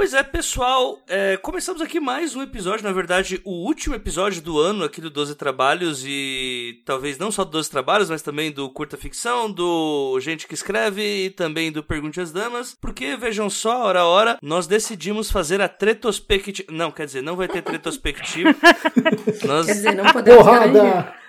Pois é, pessoal, começamos aqui mais um episódio, na verdade, o último episódio do ano aqui do 12 Trabalhos e talvez não só do 12 Trabalhos, mas também do Curta Ficção, do Gente que Escreve e também do Pergunte às Damas, porque, vejam só, hora, nós decidimos fazer a tretospectiva... Não, quer dizer, não vai ter tretospectiva. Nós... Quer dizer, não podemos... Porrada!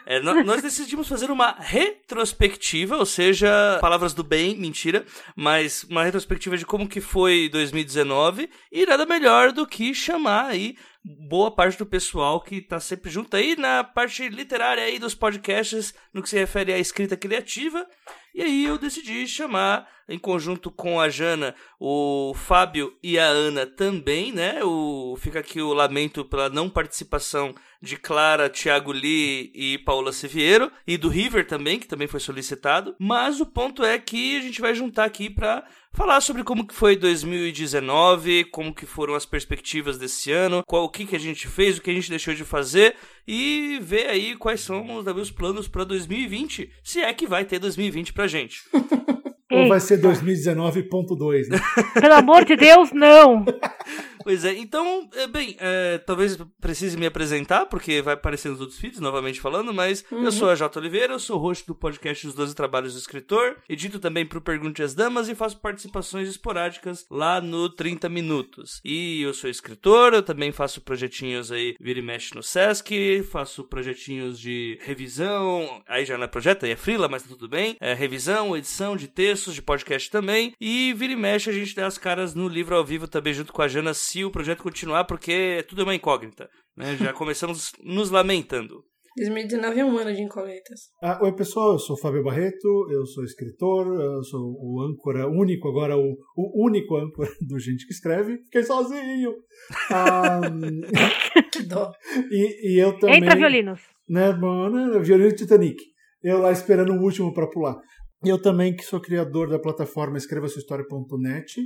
Nós decidimos fazer uma retrospectiva, ou seja, palavras do bem, mentira, mas uma retrospectiva de como que foi 2019 e nada melhor do que chamar aí boa parte do pessoal que tá sempre junto aí na parte literária aí dos podcasts, no que se refere à escrita criativa. E aí eu decidi chamar, em conjunto com a Jana, o Fábio e a Ana também, né? Fica aqui o lamento pela não participação de Clara, Thiago Lee e Paula Siviero, e do River também, que também foi solicitado. Mas o ponto é que a gente vai juntar aqui para falar sobre como que foi 2019, como que foram as perspectivas desse ano, o que a gente fez, o que a gente deixou de fazer, e ver aí quais são os planos para 2020, se é que vai ter 2020 pra gente. Ou vai ser 2019.2, né? Pelo amor de Deus, não! Pois é, então, bem, talvez precise me apresentar, porque vai aparecer nos outros vídeos, novamente falando, mas eu sou a Jota Oliveira, eu sou host do podcast Os Doze Trabalhos do Escritor, edito também pro Pergunte às Damas e faço participações esporádicas lá no 30 Minutos. E eu sou escritor, eu também faço projetinhos aí, vira e mexe no SESC, faço projetinhos de revisão, aí já não é projeto, aí é frila, mas tá tudo bem, revisão, edição de textos, de podcast também, e vira e mexe a gente dá as caras no Livro ao Vivo também, junto com a Jana, se o projeto continuar, porque tudo é uma incógnita, né? Já começamos nos lamentando. 2019 é um ano de incógnitas. Oi, pessoal, eu sou o Fábio Barreto, eu sou escritor, eu sou o âncora único, agora o único âncora do Gente que Escreve. Fiquei sozinho! Que dó! E eu também... Entra, violinos! Né, mano? Violino Titanic. Eu lá esperando o último pra pular. Eu também que sou criador da plataforma escreva sua história.net,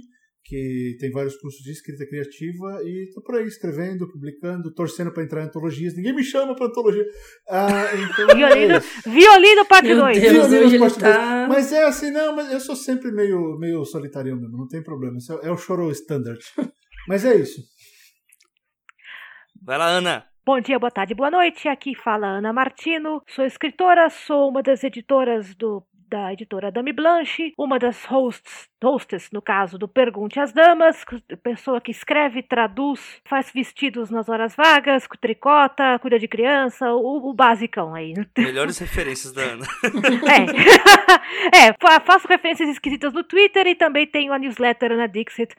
que tem vários cursos de escrita criativa e tô por aí escrevendo, publicando, torcendo para entrar em antologias. Ninguém me chama para antologia. Então, Violino parte 2. Violino parte 2. Mas é assim, não, mas eu sou sempre meio solitário mesmo, não tem problema. É o choro standard. Mas é isso. Vai lá, Ana. Bom dia, boa tarde, boa noite. Aqui fala Ana Martino. Sou escritora, sou uma das editoras da editora Dame Blanche, uma das hostess, no caso, do Pergunte às Damas, pessoa que escreve, traduz, faz vestidos nas horas vagas, tricota, cuida de criança, o basicão aí. Melhores referências da Ana. Faço referências esquisitas no Twitter e também tenho a newsletter Ana Dixit,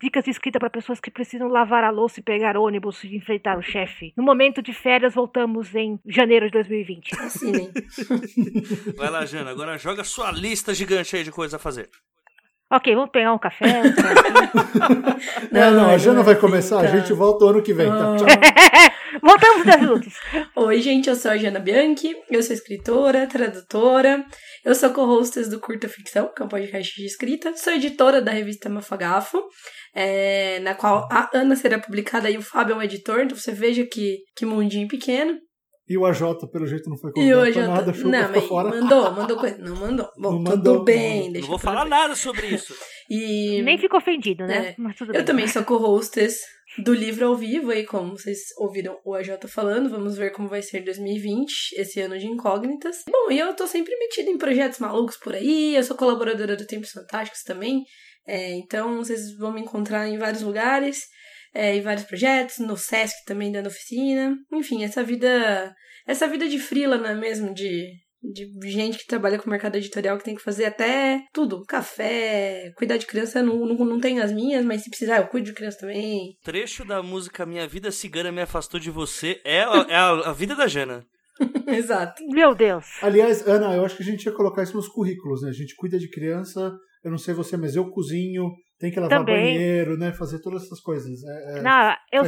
dicas de escrita para pessoas que precisam lavar a louça e pegar ônibus e enfrentar o chefe. No momento de férias, voltamos em janeiro de 2020. Assim, hein? Vai lá, Jana, agora joga sua lista gigante aí de coisas a fazer. Ok, vamos pegar um café. Não, a Jana vai começar, a gente volta o ano que vem. Tá? Voltamos das lutas. Oi, gente, eu sou a Jana Bianchi, eu sou escritora, tradutora, eu sou co-hostess do Curta Ficção, que é um podcast de escrita, sou editora da revista Mafagafo, na qual a Ana será publicada e o Fábio é um editor, então você veja que mundinho pequeno. E o AJ, pelo jeito, não foi convidado pra nada. Não, mas fora. Mandou coisa. Não mandou. Bom, não mandou, tudo bem. Não vou falar nada sobre isso. E... Nem fico ofendido, né? Mas tudo bem. Eu também sou co-hostess do Livro ao Vivo. E como vocês ouviram o AJ falando, vamos ver como vai ser 2020, esse ano de incógnitas. Bom, e eu tô sempre metida em projetos malucos por aí. Eu sou colaboradora do Tempos Fantásticos também. Então, vocês vão me encontrar em vários lugares. Em vários projetos, no SESC também dando oficina, enfim, essa vida de frila, não é mesmo, de gente que trabalha com o mercado editorial, que tem que fazer até tudo, café, cuidar de criança, não tem as minhas, mas se precisar eu cuido de criança também. Trecho da música Minha Vida Cigana Me Afastou de Você é a vida da Jana. Exato. Meu Deus. Aliás, Ana, eu acho que a gente ia colocar isso nos currículos, né? A gente cuida de criança, eu não sei você, mas eu cozinho. Tem que lavar banheiro, né? Fazer todas essas coisas. Não, eu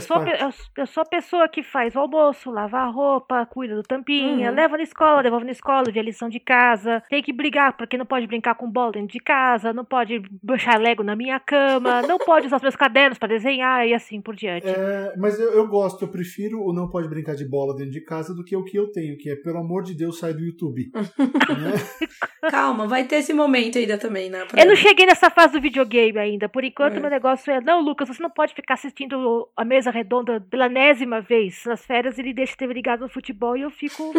sou a pessoa que faz o almoço, lava a roupa, cuida do tampinha, leva na escola, devolve na escola, vê a lição de casa. Tem que brigar, porque não pode brincar com bola dentro de casa, não pode deixar Lego na minha cama, não pode usar os meus cadernos para desenhar e assim por diante. Mas eu gosto, eu prefiro o não pode brincar de bola dentro de casa do que o que eu tenho, que é, pelo amor de Deus, sai do YouTube. Né? Calma, vai ter esse momento ainda também, né? Eu não cheguei nessa fase do videogame ainda. ainda. Por enquanto, meu negócio é... Não, Lucas, você não pode ficar assistindo a mesa redonda pela enésima vez. Nas férias, ele deixa TV ligado no futebol e eu fico...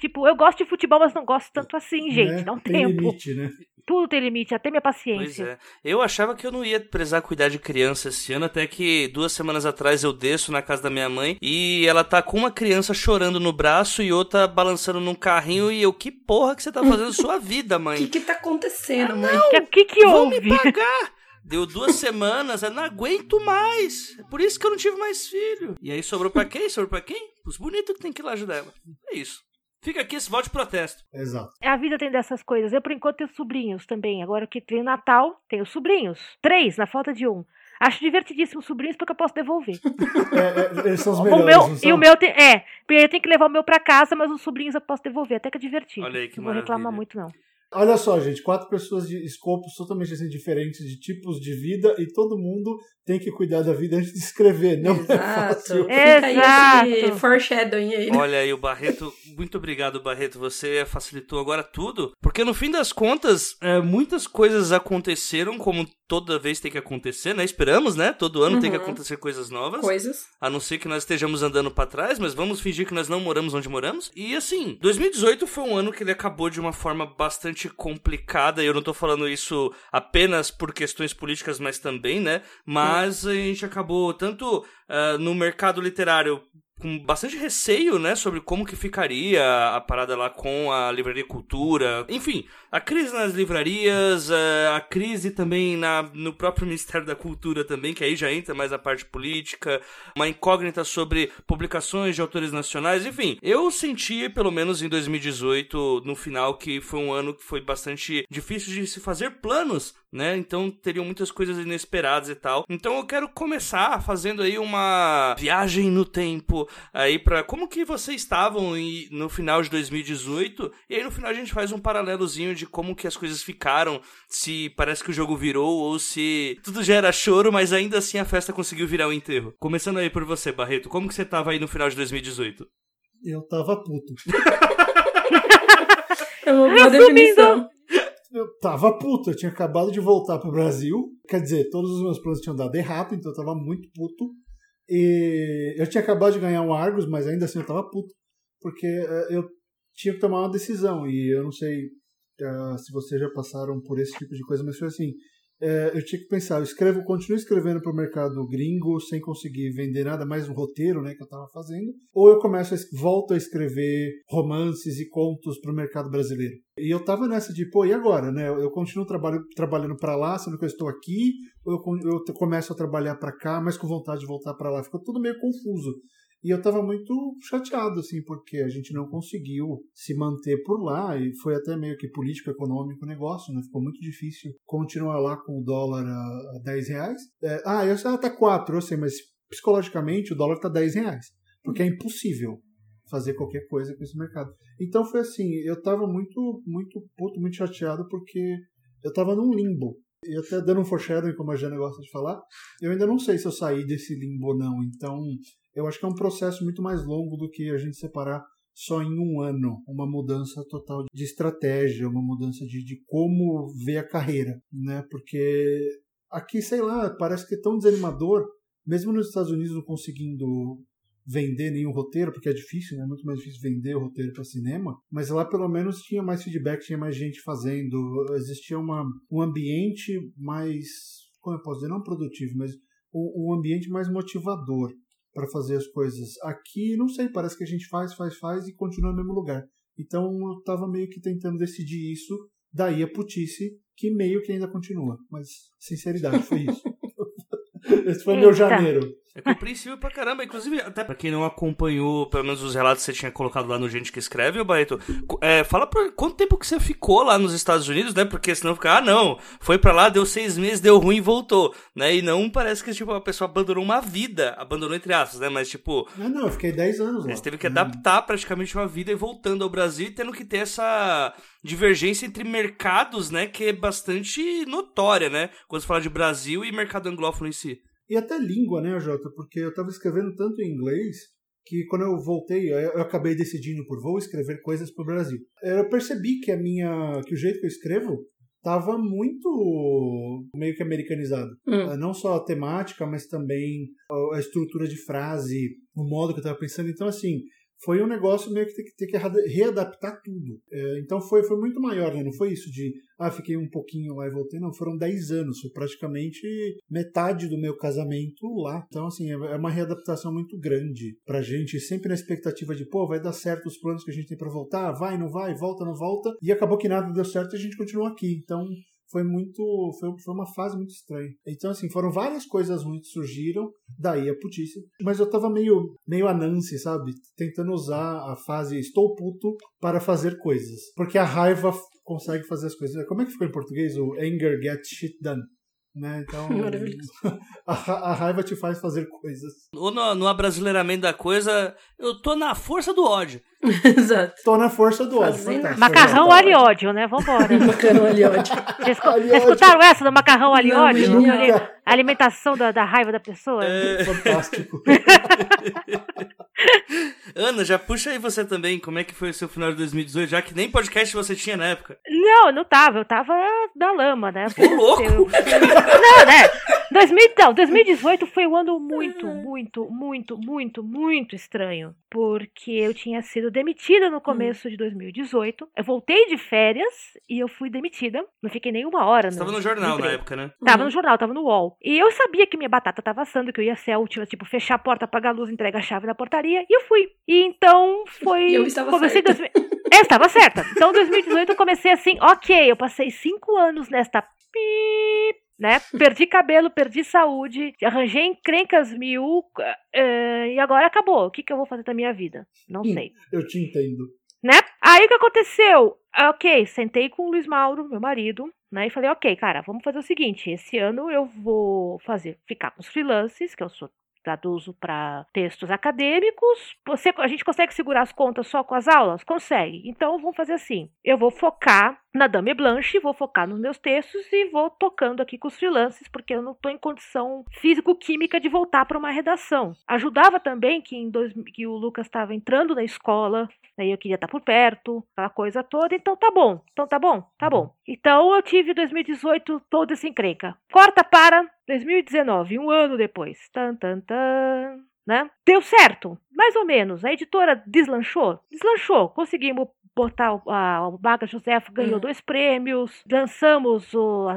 tipo, eu gosto de futebol, mas não gosto tanto assim, gente. Dá um tempo. Limite, né? Tudo tem limite, até minha paciência. Pois é. Eu achava que eu não ia precisar cuidar de criança esse ano, até que 2 semanas atrás eu desço na casa da minha mãe e ela tá com uma criança chorando no braço e outra balançando num carrinho e eu, que porra que você tá fazendo sua vida, mãe? O que tá acontecendo, mãe? O que houve? Vão me pagar! Deu 2 semanas, eu não aguento mais. É por isso que eu não tive mais filho. E aí sobrou pra quem? Sobrou pra quem? Os bonitos que tem que ir lá ajudar ela. É isso. Fica aqui esse voto de protesto. Exato. A vida tem dessas coisas. Eu, por enquanto, tenho sobrinhos também. Agora que tem o Natal, tenho sobrinhos. 3, na falta de 1. Acho divertidíssimo sobrinhos porque eu posso devolver. Eles são os melhores. O meu, e o meu tem, eu tenho que levar o meu pra casa, mas os sobrinhos eu posso devolver. Até que é divertido. Olha aí que maravilha. Não vou reclamar muito, não. Olha só, gente, 4 pessoas de escopos totalmente assim, diferentes, de tipos de vida, e todo mundo tem que cuidar da vida antes de escrever, não é fácil. Exato. Fica esse foreshadowing aí. Olha aí, o Barreto, muito obrigado, Barreto, você facilitou agora tudo, porque no fim das contas, muitas coisas aconteceram, como toda vez tem que acontecer, né? Esperamos, né? Todo ano tem que acontecer coisas novas. Coisas. A não ser que nós estejamos andando pra trás, mas vamos fingir que nós não moramos onde moramos. E assim, 2018 foi um ano que ele acabou de uma forma bastante complicada, e eu não tô falando isso apenas por questões políticas, mas também, né, mas a gente acabou tanto no mercado literário com bastante receio, né, sobre como que ficaria a parada lá com a Livraria Cultura, enfim, a crise nas livrarias, a crise também no próprio Ministério da Cultura também, que aí já entra mais a parte política, uma incógnita sobre publicações de autores nacionais, enfim. Eu senti, pelo menos em 2018, no final, que foi um ano que foi bastante difícil de se fazer planos, né, então teriam muitas coisas inesperadas e tal. Então eu quero começar fazendo aí uma viagem no tempo aí pra como que vocês estavam no final de 2018, e aí no final a gente faz um paralelozinho de como que as coisas ficaram, se parece que o jogo virou ou se tudo já era choro, mas ainda assim a festa conseguiu virar um enterro. Começando aí por você, Barreto, como que você tava aí no final de 2018? Eu tava puto. Resumindo. Definição. Eu tava puto, eu tinha acabado de voltar pro Brasil, quer dizer, todos os meus planos tinham dado errado, então eu tava muito puto, e eu tinha acabado de ganhar um Argos, mas ainda assim eu tava puto, porque eu tinha que tomar uma decisão, e eu não sei se vocês já passaram por esse tipo de coisa, mas foi assim, eu tinha que pensar, eu continuo escrevendo pro mercado gringo, sem conseguir vender nada mais no roteiro, né, que eu tava fazendo, ou eu volto a escrever romances e contos pro mercado brasileiro. E eu tava nessa de, pô, e agora, né? Eu continuo trabalhando pra lá, sendo que eu estou aqui, ou eu começo a trabalhar pra cá, mas com vontade de voltar pra lá. Ficou tudo meio confuso. E eu tava muito chateado, assim, porque a gente não conseguiu se manter por lá, e foi até meio que político-econômico o negócio, né? Ficou muito difícil continuar lá com o dólar a 10 reais. Eu sei, tá 4, eu sei, mas psicologicamente o dólar tá 10 reais, porque é impossível fazer qualquer coisa com esse mercado. Então foi assim, eu tava muito, muito puto, muito chateado, porque eu tava num limbo. E até dando um foreshadowing, como a Jana gosta de falar, eu ainda não sei se eu saí desse limbo ou não. Então, eu acho que é um processo muito mais longo do que a gente separar só em um ano. Uma mudança total de estratégia, uma mudança de como ver a carreira, né? Porque aqui, sei lá, parece que é tão desanimador, mesmo nos Estados Unidos não conseguindo vender nenhum roteiro, porque é difícil, né? É muito mais difícil vender o roteiro para cinema, mas lá pelo menos tinha mais feedback, tinha mais gente fazendo, existia um ambiente mais, como eu posso dizer, não produtivo, mas um ambiente mais motivador para fazer as coisas. Aqui, não sei, parece que a gente faz e continua no mesmo lugar. Então eu tava meio que tentando decidir isso, daí a putice, que meio que ainda continua, mas sinceridade, foi isso. Esse foi meu janeiro. É compreensível pra caramba, inclusive, até pra quem não acompanhou, pelo menos os relatos que você tinha colocado lá no Gente que Escreve, ô Barreto, fala por quanto tempo que você ficou lá nos Estados Unidos, né, porque senão fica, foi pra lá, deu 6 meses, deu ruim e voltou, né, e não parece que, tipo, a pessoa abandonou uma vida, abandonou entre aspas, né, mas tipo... Não, eu fiquei 10 anos lá. Você teve que adaptar praticamente uma vida e voltando ao Brasil e tendo que ter essa divergência entre mercados, né, que é bastante notória, né, quando você fala de Brasil e mercado anglófono em si. E até língua, né, Jota? Porque eu estava escrevendo tanto em inglês que quando eu voltei, eu acabei decidindo vou escrever coisas para o Brasil. Eu percebi que o jeito que eu escrevo estava muito meio que americanizado. Não só a temática, mas também a estrutura de frase, o modo que eu estava pensando. Então, assim, foi um negócio meio que ter que readaptar tudo. Então, foi muito maior, né? Não foi isso de, fiquei um pouquinho lá e voltei. Não, foram 10 anos. Foi praticamente metade do meu casamento lá. Então, assim, é uma readaptação muito grande pra gente. Sempre na expectativa de, vai dar certo os planos que a gente tem pra voltar. Vai, não vai, volta, não volta. E acabou que nada deu certo e a gente continuou aqui. Então, foi uma fase muito estranha. Então, assim, foram várias coisas ruins que surgiram, daí a putice. Mas eu tava meio anansi, sabe? Tentando usar a fase estou puto para fazer coisas. Porque a raiva consegue fazer as coisas. Como é que ficou em português? O anger gets shit done. Né? Então, maravilhoso. A raiva te faz fazer coisas. Ou no abrasileiramento da coisa, eu tô na força do ódio. Exato. Tô na força do ódio. Fantástico. Macarrão aliódio, né? Vambora. Macarrão aliódio. Vocês escutaram essa do macarrão aliódio? A alimentação da raiva da pessoa? Fantástico. Ana, já puxa aí você também, como é que foi o seu final de 2018, já que nem podcast você tinha na época? Não, não tava, eu tava na lama, né? Ô, louco! Não, né? 2018 foi um ano muito estranho, porque eu tinha sido demitida no começo de 2018, eu voltei de férias e eu fui demitida, não fiquei nem uma hora. Você tava no jornal na época, né? Tava no jornal, tava no UOL, e eu sabia que minha batata tava assando, que eu ia ser a última, tipo, fechar a porta, apagar a luz, entregar a chave na portaria, e eu fui. E então foi... Eu estava certa. Eu estava certa. Então, em 2018, eu comecei assim, ok, eu passei 5 anos nesta... né? Perdi cabelo, perdi saúde, arranjei encrencas mil, e agora acabou. O que eu vou fazer da minha vida? Não sei. Eu te entendo. Né? Aí o que aconteceu? Ok, sentei com o Luiz Mauro, meu marido, né? E falei, ok, cara, vamos fazer o seguinte, esse ano eu vou ficar com os freelances, que eu sou... traduzo para textos acadêmicos. A gente consegue segurar as contas só com as aulas? Consegue. Então, vamos fazer assim. Eu vou focar na Dame Blanche, vou focar nos meus textos e vou tocando aqui com os freelances, porque eu não estou em condição físico-química de voltar para uma redação. Ajudava também que o Lucas estava entrando na escola, aí eu queria estar por perto, aquela coisa toda. Então tá bom. Então eu tive 2018 toda essa encrenca. Corta para 2019, um ano depois. Né? Deu certo, mais ou menos. A editora deslanchou. Conseguimos botar o Baga José, ganhou 2 prêmios. Lançamos o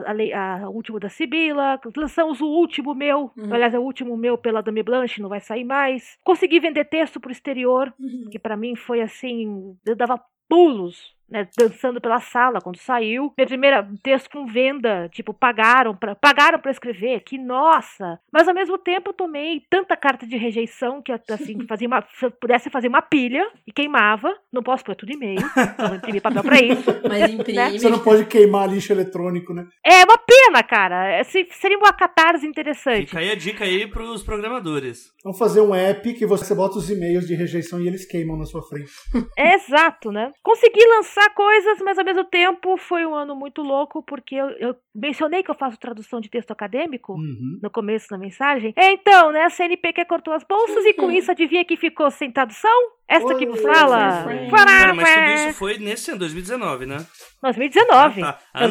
último da Sibila. Lançamos o último meu. Aliás, é o último meu pela Dame Blanche, não vai sair mais. Consegui vender texto pro exterior, que pra mim foi assim... Eu dava pulos, né, dançando pela sala quando saiu. Minha primeira texto com venda, tipo, pagaram pra escrever, que nossa! Mas ao mesmo tempo eu tomei tanta carta de rejeição que assim, se eu pudesse fazer uma pilha e queimava, não posso pôr tudo e-mail, não vou imprimir papel pra isso. Mas imprime. Né? Você não pode queimar lixo eletrônico, né? É uma pena, cara. Seria uma catarse interessante. Fica aí a dica aí pros programadores. Vamos fazer um app que você bota os e-mails de rejeição e eles queimam na sua frente. É, exato, né? Consegui lançar coisas, mas ao mesmo tempo foi um ano muito louco, porque eu mencionei que eu faço tradução de texto acadêmico no começo da mensagem. Então, né, a CNPq cortou as bolsas e com isso adivinha que ficou sem tradução? Esta que fala. Cara, mas tudo isso foi nesse ano, 2019, né? 2019. Ah, tá.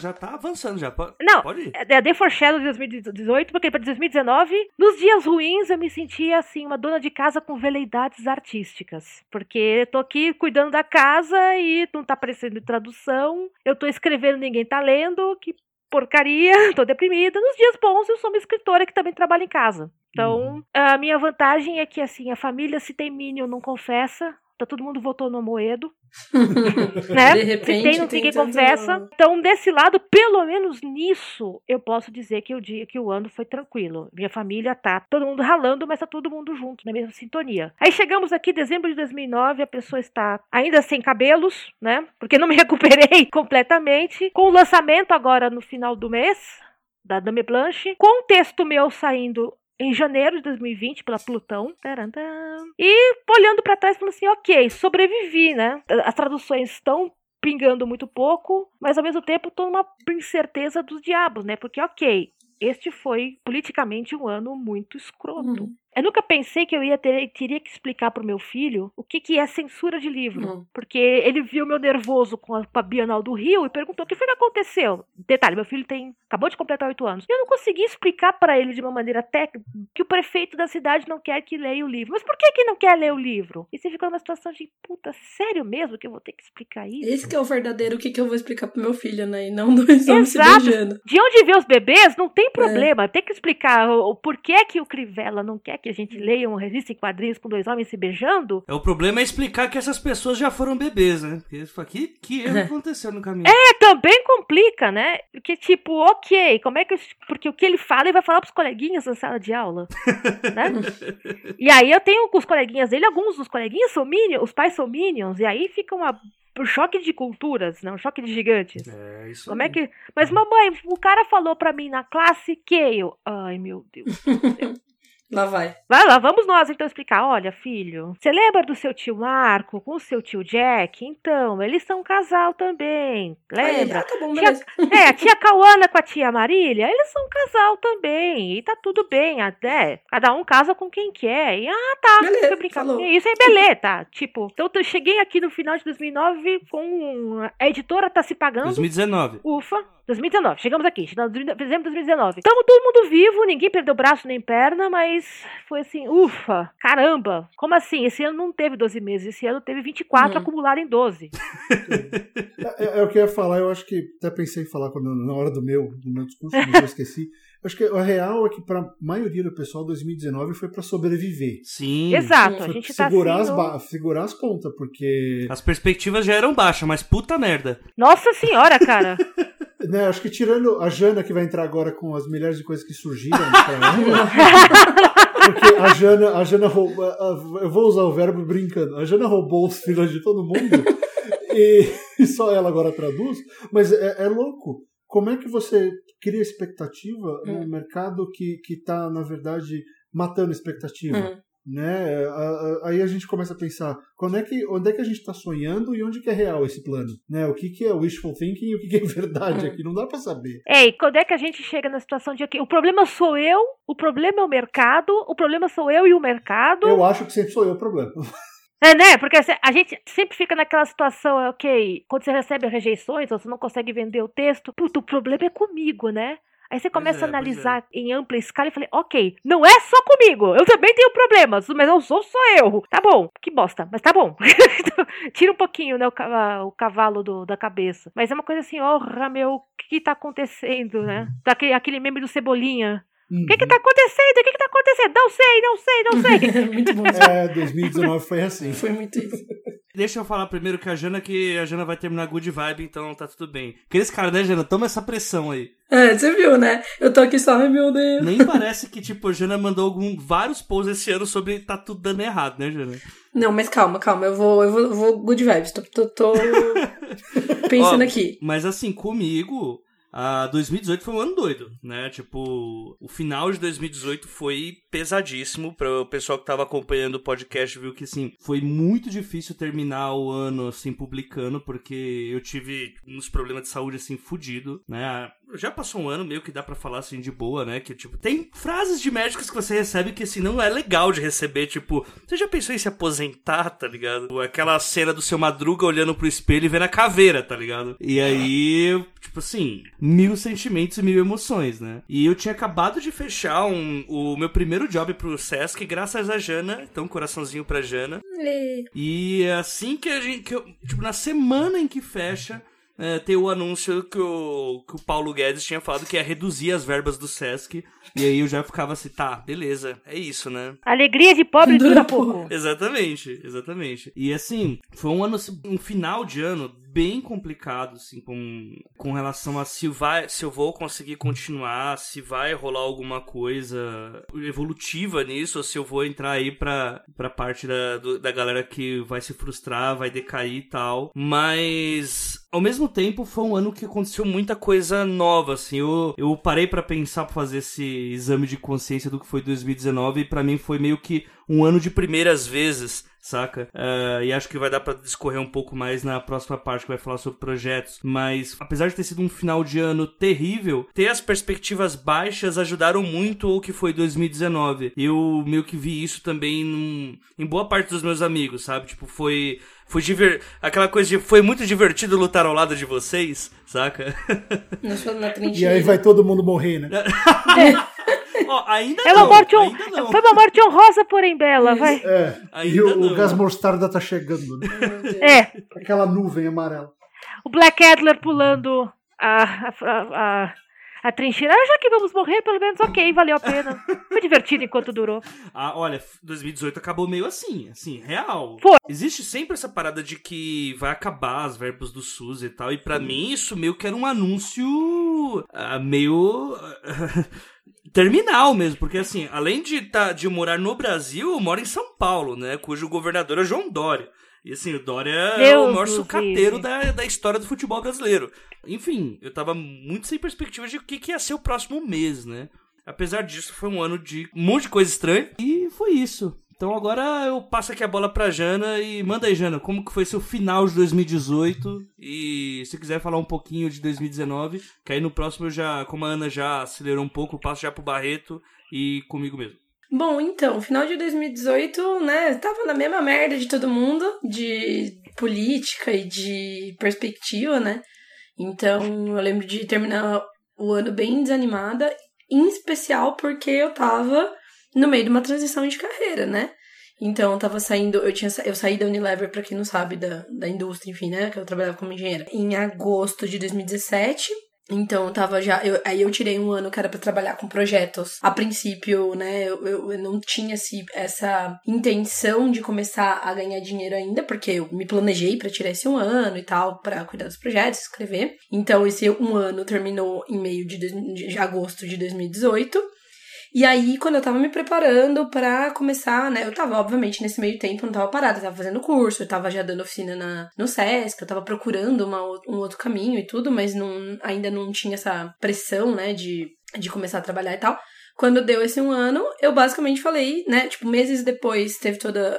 Já tá avançando, já pode. Não, pode ir. Eu dei foreshadow de 2018, porque para 2019, nos dias ruins eu me sentia assim, uma dona de casa com veleidades artísticas, porque eu tô aqui cuidando da casa e não tá aparecendo tradução, eu tô escrevendo, ninguém tá lendo, que porcaria, tô deprimida. Nos dias bons eu sou uma escritora que também trabalha em casa. Então, a minha vantagem é que, assim, a família, se tem mínimo, não confessa. Então, todo mundo votou no Amoedo. Né? De repente, se tem, ninguém confessa. Não. Então, desse lado, pelo menos nisso, eu posso dizer que o ano foi tranquilo. Minha família tá todo mundo ralando, mas tá todo mundo junto, na mesma sintonia. Aí chegamos aqui, dezembro de 2009, a pessoa está ainda sem cabelos, né? Porque não me recuperei completamente. Com o lançamento agora no final do mês, da Dame Blanche. Com o texto meu saindo... em janeiro de 2020, pela Plutão. E olhando pra trás, falando assim, ok, sobrevivi, né? As traduções estão pingando muito pouco, mas ao mesmo tempo tô numa incerteza dos diabos, né? Porque, ok, este foi politicamente um ano muito escroto. Eu nunca pensei que eu teria que explicar pro meu filho o que é censura de livro. Porque ele viu meu nervoso com a Bienal do Rio e perguntou o que foi que aconteceu. Detalhe, meu filho acabou de completar 8 anos. Eu não consegui explicar pra ele de uma maneira técnica que o prefeito da cidade não quer que leia o livro. Mas por que não quer ler o livro? E você fica numa situação de, puta, sério mesmo que eu vou ter que explicar isso? Esse que é o verdadoiro, o que eu vou explicar pro meu filho, né? E não dois homens se beijando. De onde vê os bebês, não tem problema. Tem que explicar o porquê que o Crivella não quer que a gente leia um revista em quadrinhos com 2 homens se beijando. O problema é explicar que essas pessoas já foram bebês, né? Que erro aconteceu no caminho. Também complica, né? Porque, tipo, ok, como é que... Porque o que ele fala, ele vai falar pros coleguinhas na sala de aula, né? E aí eu tenho os coleguinhas dele, alguns dos coleguinhas são minions, os pais são minions, e aí fica um choque de culturas, né? Um choque de gigantes. É, isso como aí. É que... Mas, mamãe, o cara falou pra mim na classe que eu... Ai, meu Deus do céu. Lá vai. Vai lá, vamos nós então explicar. Olha, filho, você lembra do seu tio Marco com o seu tio Jack? Então, eles são um casal também. Lembra? Tá bom, a tia Cauana com a tia Marília, eles são um casal também. E tá tudo bem, até. Cada um casa com quem quer. E tá. Beleza, brincar. Isso aí, beleza, tá? Tipo, então eu cheguei aqui no final de 2009 com... A editora tá se pagando. 2019. Ufa. 2019, chegamos em dezembro de 2019. Estamos todo mundo vivo, ninguém perdeu braço nem perna, mas foi assim, ufa, caramba. Como assim? Esse ano não teve 12 meses, esse ano teve 24 acumulado em 12. É o que eu ia falar, eu acho que até pensei em falar na hora do meu discurso, mas eu esqueci. Acho que a real é que para a maioria do pessoal 2019 foi para sobreviver. Sim. Exato. A gente segurar as pontas, porque... As perspectivas já eram baixas, mas puta merda. Nossa senhora, cara. Né, acho que tirando a Jana, que vai entrar agora com as milhares de coisas que surgiram pra ela. Porque a Jana roubou... Eu vou usar o verbo brincando. A Jana roubou os filhos de todo mundo e só ela agora traduz. Mas é louco. Como é que você cria expectativa num mercado que tá, na verdade, matando expectativa? Né? Aí a gente começa a pensar onde é que a gente está sonhando e onde que é real esse plano, né? O que é wishful thinking e o que é verdade aqui, não dá para saber. E quando é que a gente chega na situação de o problema sou eu, o problema é o mercado, o problema sou eu e o mercado. Eu acho que sempre sou eu o problema. É, né? Porque a gente sempre fica naquela situação, ok, quando você recebe rejeições ou você não consegue vender o texto, puto, o problema é comigo, né? Aí você começa a analisar em ampla escala e falei, ok, não é só comigo, eu também tenho problemas, mas não sou só eu. Tá bom, que bosta, mas tá bom. Tira um pouquinho, né, o cavalo da cabeça. Mas é uma coisa assim, o que tá acontecendo, né? Aquele meme do Cebolinha. O que tá acontecendo? O que tá acontecendo? Não sei. Muito bom. 2019 foi assim. Foi muito isso. Deixa eu falar primeiro que a Jana vai terminar good vibe, então tá tudo bem. Aqueles caras, né, Jana? Toma essa pressão aí. Você viu, né? Eu tô aqui só, meu Deus. Nem parece que, a Jana mandou vários posts esse ano sobre tá tudo dando errado, né, Jana? Não, mas calma. Eu vou good vibes. Tô pensando aqui. Mas assim, comigo... 2018 foi um ano doido, né? O final de 2018 foi pesadíssimo. Para o pessoal que tava acompanhando o podcast, viu que, assim, foi muito difícil terminar o ano, assim, publicando, porque eu tive uns problemas de saúde, assim, fudido, né? Já passou um ano, meio que dá pra falar, assim, de boa, né? Que, tem frases de médicos que você recebe que, assim, não é legal de receber, você já pensou em se aposentar, tá ligado? Aquela cena do seu Madruga olhando pro espelho e vendo a caveira, tá ligado? E aí, mil sentimentos e mil emoções, né? E eu tinha acabado de fechar o meu primeiro job pro SESC, graças a Jana. Então, coraçãozinho pra Jana. E assim que a gente... na semana em que fecha... tem o anúncio que o Paulo Guedes tinha falado que ia reduzir as verbas do SESC. E aí eu já ficava assim, tá, beleza, é isso, né? Alegria de pobre dura pouco. Exatamente. E assim, foi um final de ano bem complicado, assim, com relação a se eu vou conseguir continuar, se vai rolar alguma coisa evolutiva nisso, ou se eu vou entrar aí pra parte da galera que vai se frustrar, vai decair e tal. Mas, ao mesmo tempo, foi um ano que aconteceu muita coisa nova, assim. Eu parei pra pensar, pra fazer esse exame de consciência do que foi 2019, e pra mim foi meio que um ano de primeiras vezes, saca? E acho que vai dar pra discorrer um pouco mais na próxima parte, que vai falar sobre projetos. Mas, apesar de ter sido um final de ano terrível, ter as perspectivas baixas ajudaram muito o que foi 2019. Eu meio que vi isso também em boa parte dos meus amigos, sabe? Tipo, aquela coisa de foi muito divertido lutar ao lado de vocês, saca? E aí vai todo mundo morrer, né? Oh, ainda não, ainda não. Foi uma morte honrosa, porém bela, vai. É, ainda e o gás mostarda tá chegando, né? É. Aquela nuvem amarela. O Black Adler pulando a trincheira, já que vamos morrer, pelo menos ok, valeu a pena. Foi divertido enquanto durou. Ah, olha, 2018 acabou meio assim, real. Foi. Existe sempre essa parada de que vai acabar as verbas do SUS e tal, e pra mim isso meio que era um anúncio meio... terminal mesmo, porque assim, além de morar no Brasil, eu moro em São Paulo, né, cujo governador é João Dória. E assim, o Dória é o maior sucateiro da história do futebol brasileiro. Enfim, eu tava muito sem perspectiva de o que ia ser o próximo mês, né? Apesar disso, foi um ano de um monte de coisa estranha e foi isso. Então agora eu passo aqui a bola pra Jana e manda aí, Jana, como que foi seu final de 2018 e se quiser falar um pouquinho de 2019, que aí no próximo, já, como a Ana já acelerou um pouco, eu passo já pro Barreto e comigo mesmo. Bom, então, final de 2018, né, tava na mesma merda de todo mundo, de política e de perspectiva, né, então eu lembro de terminar o ano bem desanimada, em especial porque eu tava... no meio de uma transição de carreira, né? Então, eu tava saindo... Eu saí da Unilever, pra quem não sabe, da indústria, enfim, né? Que eu trabalhava como engenheira. Em agosto de 2017. Então, eu tava já... Aí eu tirei um ano que era pra trabalhar com projetos. A princípio, né? Eu não tinha essa intenção de começar a ganhar dinheiro ainda, porque eu me planejei pra tirar esse um ano e tal, pra cuidar dos projetos, escrever. Então, esse um ano terminou em meio de agosto de 2018. E aí, quando eu tava me preparando pra começar, né, eu tava, obviamente, nesse meio tempo, eu não tava parada, eu tava fazendo curso, eu tava já dando oficina no SESC, eu tava procurando um outro caminho e tudo, mas ainda não tinha essa pressão, né, de começar a trabalhar e tal. Quando deu esse um ano, eu basicamente falei, né, tipo, meses depois teve toda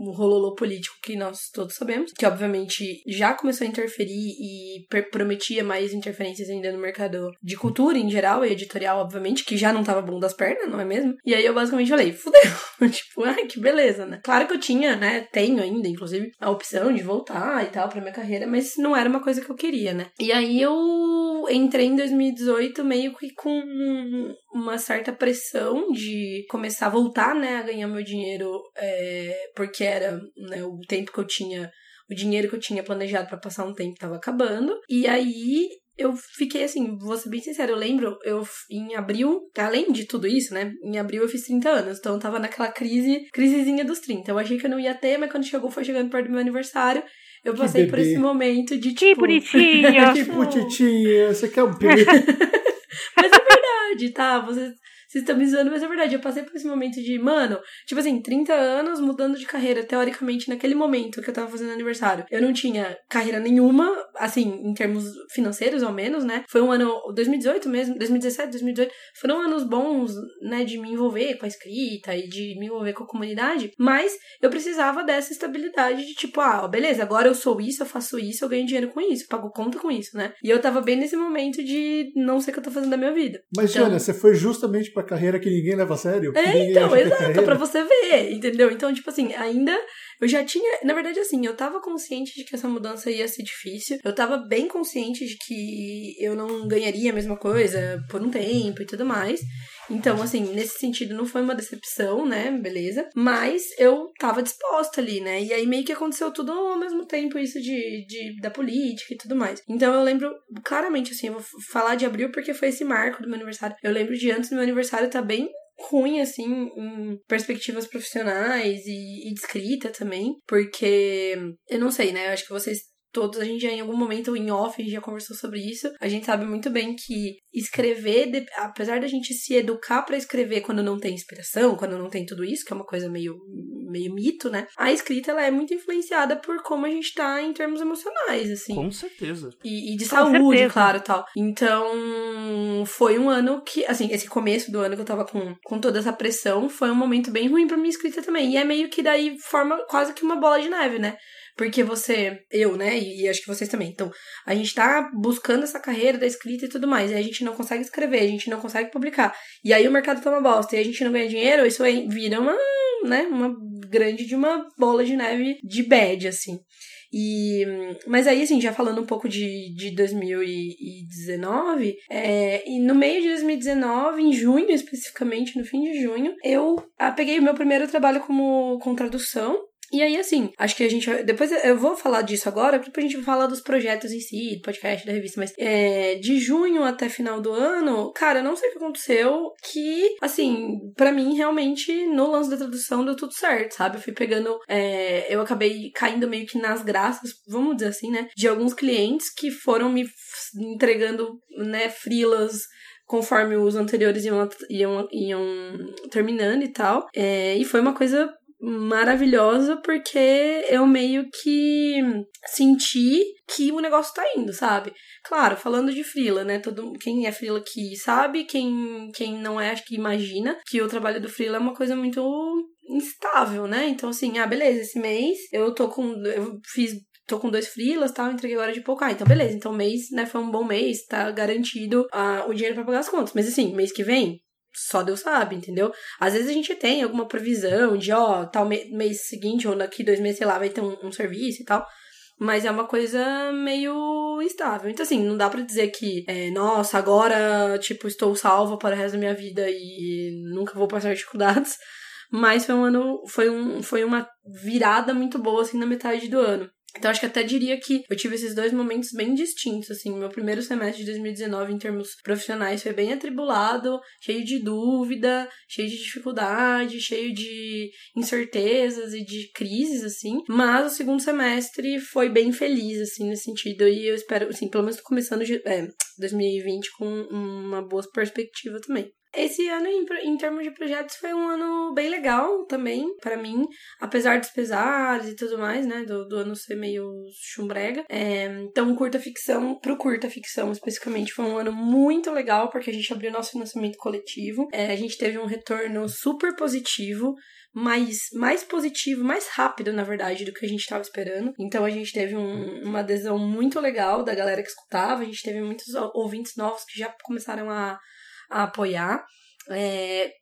o rololô político que nós todos sabemos, que obviamente já começou a interferir e prometia mais interferências ainda no mercado de cultura em geral e editorial, obviamente, que já não tava bom das pernas, não é mesmo? E aí eu basicamente falei, fudeu, tipo, ai, que beleza, né? Claro que eu tinha, né, tenho ainda, inclusive, a opção de voltar e tal pra minha carreira, mas não era uma coisa que eu queria, né? E aí eu entrei em 2018 meio que com uma certa pressão de começar a voltar, né, a ganhar meu dinheiro, porque era, né, o tempo que eu tinha, o dinheiro que eu tinha planejado pra passar um tempo estava acabando. E aí eu fiquei assim, vou ser bem sincera, eu lembro, em abril, além de tudo isso, né, em abril eu fiz 30 anos, então eu tava naquela crisezinha dos 30, eu achei que eu não ia ter, mas quando foi chegando perto do meu aniversário. Eu passei por esse momento de tipo... Que bonitinha! Que bonitinha! Você quer um bebê? Mas é verdade, tá? Vocês estão me zoando, mas é verdade. Eu passei por esse momento de, mano, tipo assim, 30 anos mudando de carreira. Teoricamente, naquele momento que eu tava fazendo aniversário, eu não tinha carreira nenhuma, assim, em termos financeiros, ao menos, né? Foi um ano, 2018 mesmo, 2017, 2018, foram anos bons, né, de me envolver com a escrita e de me envolver com a comunidade, mas eu precisava dessa estabilidade de tipo, beleza, agora eu sou isso, eu faço isso, eu ganho dinheiro com isso, eu pago conta com isso, né? E eu tava bem nesse momento de não sei o que eu tô fazendo da minha vida. Mas, então, Jana, você foi justamente pra carreira que ninguém leva a sério? Então, exato, pra você ver, entendeu? Então, tipo assim, ainda eu já tinha, na verdade, assim, eu tava consciente de que essa mudança ia ser difícil, eu tava bem consciente de que eu não ganharia a mesma coisa por um tempo e tudo mais. Então, assim, nesse sentido não foi uma decepção, né, beleza, mas eu tava disposta ali, né, e aí meio que aconteceu tudo ao mesmo tempo, isso da política e tudo mais. Então eu lembro, claramente, assim, eu vou falar de abril porque foi esse marco do meu aniversário, eu lembro de antes do meu aniversário tá bem ruim, assim, em perspectivas profissionais e de escrita também, porque, eu não sei, né, eu acho que vocês... todos, a gente já em algum momento em off, a gente já conversou sobre isso, a gente sabe muito bem que escrever, apesar da gente se educar pra escrever quando não tem inspiração, quando não tem tudo isso, que é uma coisa meio meio mito, né? A escrita, ela é muito influenciada por como a gente tá em termos emocionais, assim. Com certeza. E de saúde, claro, tal. Então, foi um ano que, assim, esse começo do ano que eu tava com toda essa pressão, foi um momento bem ruim pra minha escrita também. E é meio que daí forma quase que uma bola de neve, né? Porque você, eu, né, e acho que vocês também. Então, a gente tá buscando essa carreira da escrita e tudo mais. E a gente não consegue escrever, a gente não consegue publicar. E aí o mercado toma bosta e a gente não ganha dinheiro. Isso vira uma, né, uma grande de uma bola de neve de bad, assim. E, mas aí, assim, já falando um pouco de 2019, e no meio de 2019, em junho especificamente, no fim de junho, eu peguei o meu primeiro trabalho com tradução. E aí, assim, acho que a gente... Depois eu vou falar disso agora, porque a gente vai falar dos projetos em si, do podcast, da revista, mas de junho até final do ano, cara, eu não sei o que aconteceu, que, assim, pra mim, realmente, no lance da tradução deu tudo certo, sabe? Eu fui pegando... eu acabei caindo meio que nas graças, vamos dizer assim, né? De alguns clientes que foram me entregando, né, freelas, conforme os anteriores iam terminando e tal. E foi uma coisa... maravilhosa, porque eu meio que senti que o negócio tá indo, sabe? Claro, falando de freela, né? Quem é freela que sabe, quem não é, acho que imagina que o trabalho do freela é uma coisa muito instável, né? Então, assim, beleza, esse mês tô com 2 freelas, tá? Eu entreguei agora de pouco. Então beleza, então mês, né? Foi um bom mês, tá garantido o dinheiro pra pagar as contas. Mas assim, mês que vem, só Deus sabe, entendeu? Às vezes a gente tem alguma previsão de, tal mês seguinte ou daqui 2 meses, sei lá, vai ter um serviço e tal. Mas é uma coisa meio instável. Então, assim, não dá pra dizer que, nossa, agora, tipo, estou salva para o resto da minha vida e nunca vou passar dificuldades. Mas foi um ano, foi uma virada muito boa, assim, na metade do ano. Então, acho que até diria que eu tive esses 2 momentos bem distintos, assim. Meu primeiro semestre de 2019, em termos profissionais, foi bem atribulado, cheio de dúvida, cheio de dificuldade, cheio de incertezas e de crises, assim. Mas o segundo semestre foi bem feliz, assim, nesse sentido. E eu espero, assim, pelo menos tô começando 2020 com uma boa perspectiva também. Esse ano, em termos de projetos, foi um ano bem legal também, pra mim. Apesar dos pesares e tudo mais, né? Do ano ser meio chumbrega. Então, Curta Ficção, especificamente, foi um ano muito legal, porque a gente abriu nosso financiamento coletivo. A gente teve um retorno super positivo, mais positivo, mais rápido, na verdade, do que a gente estava esperando. Então, a gente teve uma adesão muito legal da galera que escutava. A gente teve muitos ouvintes novos que já começaram a apoiar.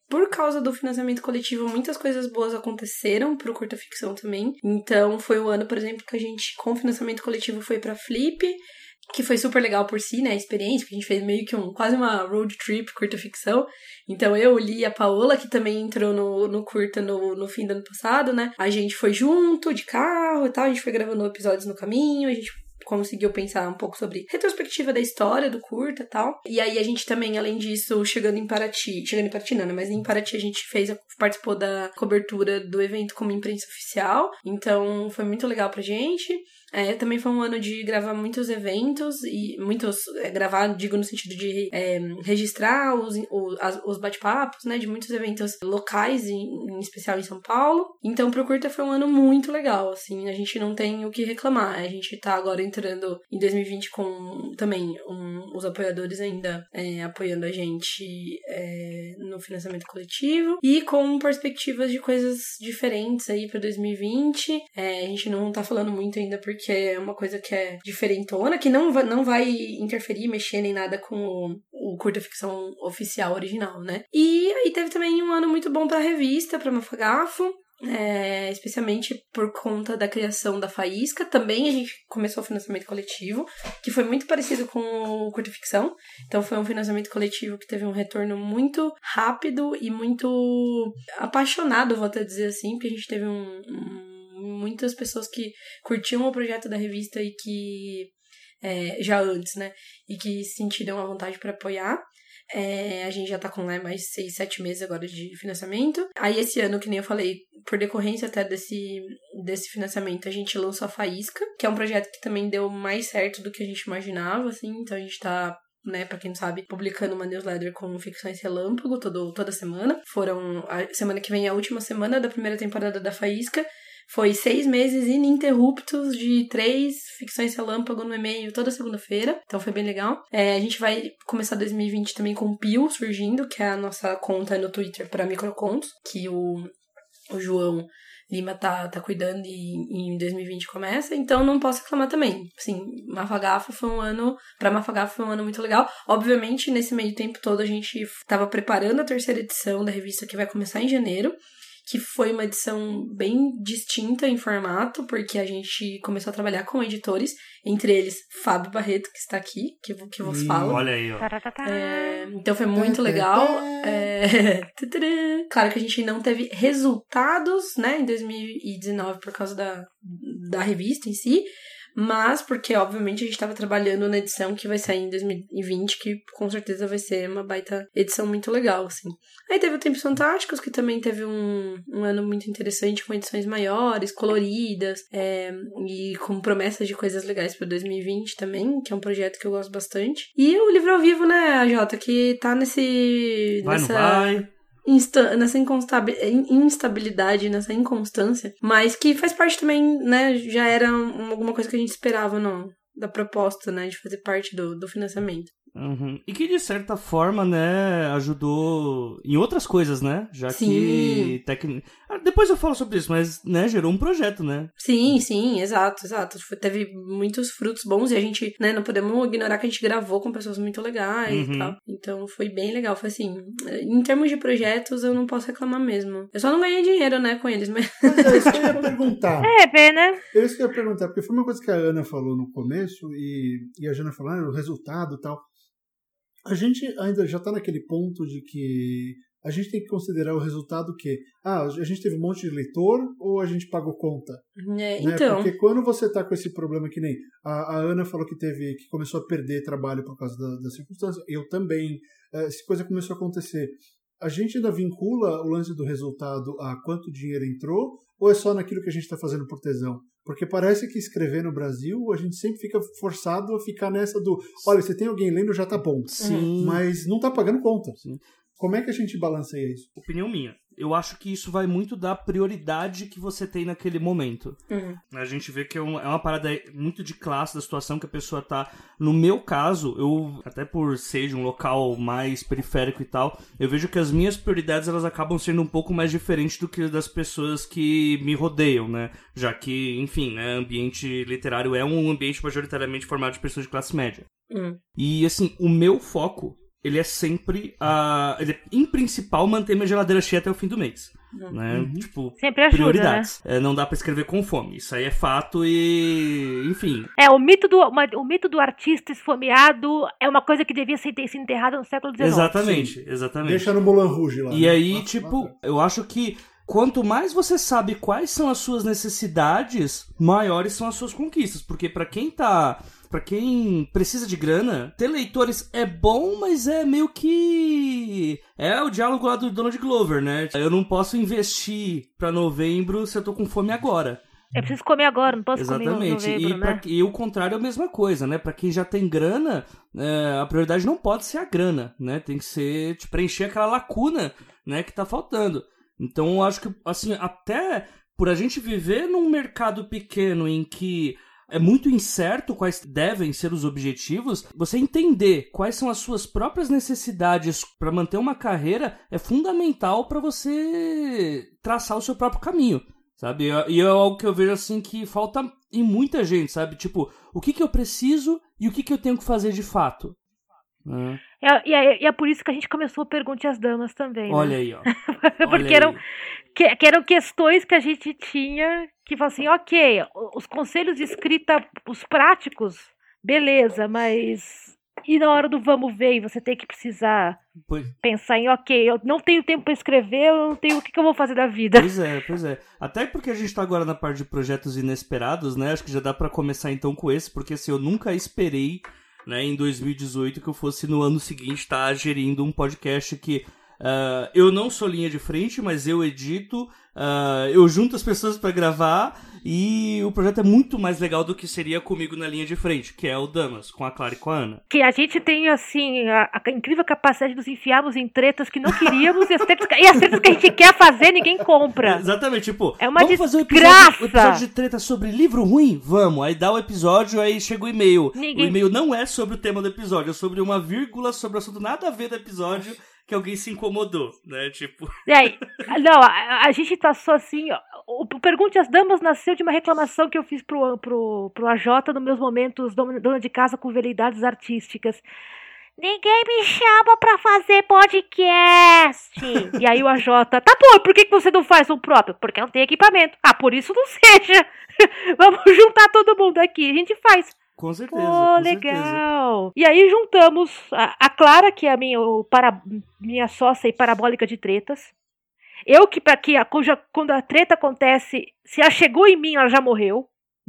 Por causa do financiamento coletivo, muitas coisas boas aconteceram pro Curta Ficção também. Então, foi o ano, por exemplo, que a gente, com financiamento coletivo, foi pra Flip, que foi super legal por si, né, a experiência, porque a gente fez meio que quase uma road trip Curta Ficção. Então, eu, Li e a Paola, que também entrou no Curta no fim do ano passado, né, a gente foi junto, de carro e tal, a gente foi gravando episódios no caminho, a gente conseguiu pensar um pouco sobre retrospectiva da história do Curta e tal. E aí a gente também, além disso, em Paraty a gente participou da cobertura do evento como imprensa oficial. Então, foi muito legal pra gente. Também foi um ano de gravar muitos eventos e gravar, digo, no sentido de registrar os bate-papos, né, de muitos eventos locais, em especial em São Paulo. Então, pro Curta foi um ano muito legal, assim, a gente não tem o que reclamar. A gente tá agora entrando em 2020 com também os apoiadores ainda apoiando a gente no financiamento coletivo e com perspectivas de coisas diferentes aí pra 2020. A gente não tá falando muito ainda porque é uma coisa que é diferentona, que não vai interferir, mexer nem nada com o Curta Ficção oficial original, né? E aí teve também um ano muito bom pra revista, pra Mafagafo, especialmente por conta da criação da Faísca. Também a gente começou o financiamento coletivo, que foi muito parecido com o Curta Ficção. Então foi um financiamento coletivo que teve um retorno muito rápido e muito apaixonado, vou até dizer assim, porque a gente teve muitas pessoas que curtiam o projeto da revista e que já antes, né, e que sentiram a vontade para apoiar. A gente já tá com mais 6-7 meses agora de financiamento. Aí esse ano, que nem eu falei, por decorrência até desse financiamento, a gente lançou a Faísca, que é um projeto que também deu mais certo do que a gente imaginava, assim. Então a gente tá né, pra quem não sabe, publicando uma newsletter com ficções relâmpago toda semana. A semana que vem é a última semana da primeira temporada da Faísca. Foi 6 meses ininterruptos de 3 ficções relâmpago no e-mail toda segunda-feira. Então foi bem legal. A gente vai começar 2020 também com o Pio surgindo, que é a nossa conta no Twitter para microcontos, que o João Lima tá cuidando e em 2020 começa, então não posso reclamar também. Assim, Mafagafo foi um ano muito legal. Obviamente, nesse meio tempo todo, a gente estava preparando a terceira edição da revista que vai começar em janeiro, que foi uma edição bem distinta em formato, porque a gente começou a trabalhar com editores, entre eles Fábio Barreto, que está aqui, que vos falo. Olha aí, ó. Então foi muito legal. Claro que a gente não teve resultados, né, em 2019 por causa da revista em si, mas porque, obviamente, a gente estava trabalhando na edição que vai sair em 2020, que com certeza vai ser uma baita edição muito legal, assim. Aí teve o Tempos Fantásticos, que também teve um ano muito interessante, com edições maiores, coloridas, e com promessas de coisas legais para 2020 também, que é um projeto que eu gosto bastante. E o Livro ao Vivo, né, Jota, que tá nesse... nessa inconstância, mas que faz parte também, né, já era alguma coisa que a gente esperava da proposta, né, de fazer parte do financiamento. Uhum. E que, de certa forma, né, ajudou em outras coisas, né, já sim. Que... Depois eu falo sobre isso, mas, né, gerou um projeto, né? Sim, exato. Teve muitos frutos bons e a gente, né, não podemos ignorar que a gente gravou com pessoas muito legais e tal. Então, foi bem legal, foi assim, em termos de projetos, eu não posso reclamar mesmo. Eu só não ganhei dinheiro, né, com eles, mas... É isso que eu ia perguntar. É, pena. É isso que eu ia perguntar, porque foi uma coisa que a Ana falou no começo e a Jana falou, o resultado e tal. A gente ainda já está naquele ponto de que a gente tem que considerar o resultado que... a gente teve um monte de leitor ou a gente pagou conta? Então... Porque quando você está com esse problema que nem... A Ana falou que começou a perder trabalho por causa da circunstância. Eu também. Essa coisa começou a acontecer. A gente ainda vincula o lance do resultado a quanto dinheiro entrou ou é só naquilo que a gente está fazendo por tesão? Porque parece que escrever no Brasil, a gente sempre fica forçado a ficar nessa do... Olha, se tem alguém lendo, já tá bom. Sim. Mas não tá pagando conta. Sim. Como é que a gente balanceia isso? Opinião minha. Eu acho que isso vai muito da prioridade que você tem naquele momento. A gente vê que é uma parada muito de classe, da situação que a pessoa tá... No meu caso, eu, até por ser de um local mais periférico e tal, eu vejo que as minhas prioridades, elas acabam sendo um pouco mais diferentes do que das pessoas que me rodeiam, né? Já que, enfim, né, ambiente literário é um ambiente majoritariamente formado de pessoas de classe média. E, assim, o meu foco... Ele é sempre, em principal, manter minha geladeira cheia até o fim do mês. Né? Tipo, sempre ajuda, prioridades. Né? Não dá pra escrever com fome. Isso aí é fato e... Enfim. O mito do artista esfomeado é uma coisa que devia ser enterrada no século XIX. Exatamente. Deixa no Moulin Rouge lá. E né? Aí, eu acho que quanto mais você sabe quais são as suas necessidades, maiores são as suas conquistas. Porque pra quem tá... Pra quem precisa de grana, ter leitores é bom, mas é meio que... É o diálogo lá do Donald Glover, né? Eu não posso investir pra novembro se eu tô com fome agora. Eu preciso comer agora, não posso comer em novembro, né? E o contrário é a mesma coisa, né? Pra quem já tem grana, a prioridade não pode ser a grana, né? Tem que ser preencher aquela lacuna, né, que tá faltando. Então, eu acho que, assim, até por a gente viver num mercado pequeno em que... É muito incerto quais devem ser os objetivos. Você entender quais são as suas próprias necessidades para manter uma carreira é fundamental para você traçar o seu próprio caminho, sabe? E é algo que eu vejo assim que falta em muita gente, sabe? Tipo, o que eu preciso e o que eu tenho que fazer de fato. É por isso que a gente começou a Pergunte às Damas também. Olha, né? Aí, ó. Porque eram questões que a gente tinha que falam assim, ok, os conselhos de escrita, os práticos, beleza, mas e na hora do vamos ver, você tem que precisar pensar em, ok, eu não tenho tempo para escrever, eu não tenho o que eu vou fazer da vida. Pois é. Até porque a gente tá agora na parte de projetos inesperados, né? Acho que já dá para começar então com esse, porque assim, eu nunca esperei, né, em 2018 que eu fosse no ano seguinte estar gerindo um podcast que Eu não sou linha de frente, mas eu edito, eu junto as pessoas para gravar, e o projeto é muito mais legal do que seria comigo na linha de frente, que é o Damas, com a Clara e com a Ana. Que a gente tem, assim, a incrível capacidade de nos enfiarmos em tretas que não queríamos, e as tretas que a gente quer fazer, ninguém compra. Exatamente, tipo, é uma vamos desgraça. Fazer um episódio de treta sobre livro ruim? Vamos, aí dá o episódio, aí chega o e-mail. O e-mail não é sobre o tema do episódio, é sobre uma vírgula, sobre o assunto nada a ver do episódio, que alguém se incomodou, né, tipo... A gente passou assim, ó, o Pergunte às Damas nasceu de uma reclamação que eu fiz pro AJ nos meus momentos dona de casa com veleidades artísticas. Ninguém me chama pra fazer podcast. E aí o AJ, tá bom, por que você não faz um próprio? Porque não tem equipamento. Ah, por isso não seja. Vamos juntar todo mundo aqui, a gente faz. Com certeza. Pô, legal. Certeza. E aí juntamos a Clara, que é a minha sócia e parabólica de tretas. Eu quando a treta acontece, se ela chegou em mim, ela já morreu.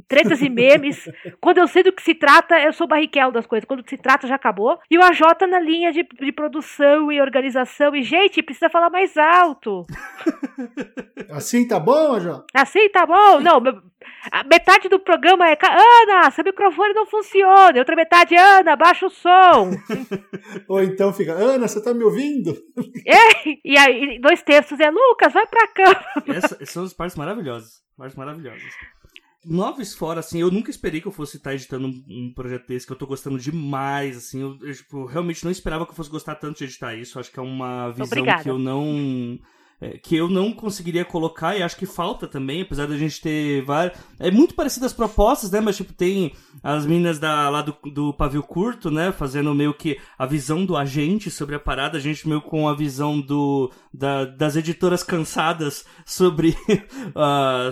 Tretas e memes. Quando eu sei do que se trata, eu sou barriquel das coisas. Quando se trata, já acabou. E o AJ na linha de produção e organização. E, gente, precisa falar mais alto. Assim tá bom, AJ? Assim tá bom? Não, a metade do programa é... Ana, seu microfone não funciona. E outra metade, Ana, baixa o som. Ou então fica... Ana, você tá me ouvindo? É, e aí, 2/3 é... Lucas, vai pra cá. Essas são as partes maravilhosas. Partes maravilhosas. Novos fora, assim, eu nunca esperei que eu fosse estar editando um projeto desse, que eu tô gostando demais, assim, eu tipo, realmente não esperava que eu fosse gostar tanto de editar isso, acho que é uma visão que eu não conseguiria colocar, e acho que falta também, apesar da gente ter várias... É muito parecido às propostas, né, mas tipo, tem as meninas lá do Pavio Curto, né, fazendo meio que a visão do agente sobre a parada, a gente meio com a visão das editoras cansadas sobre,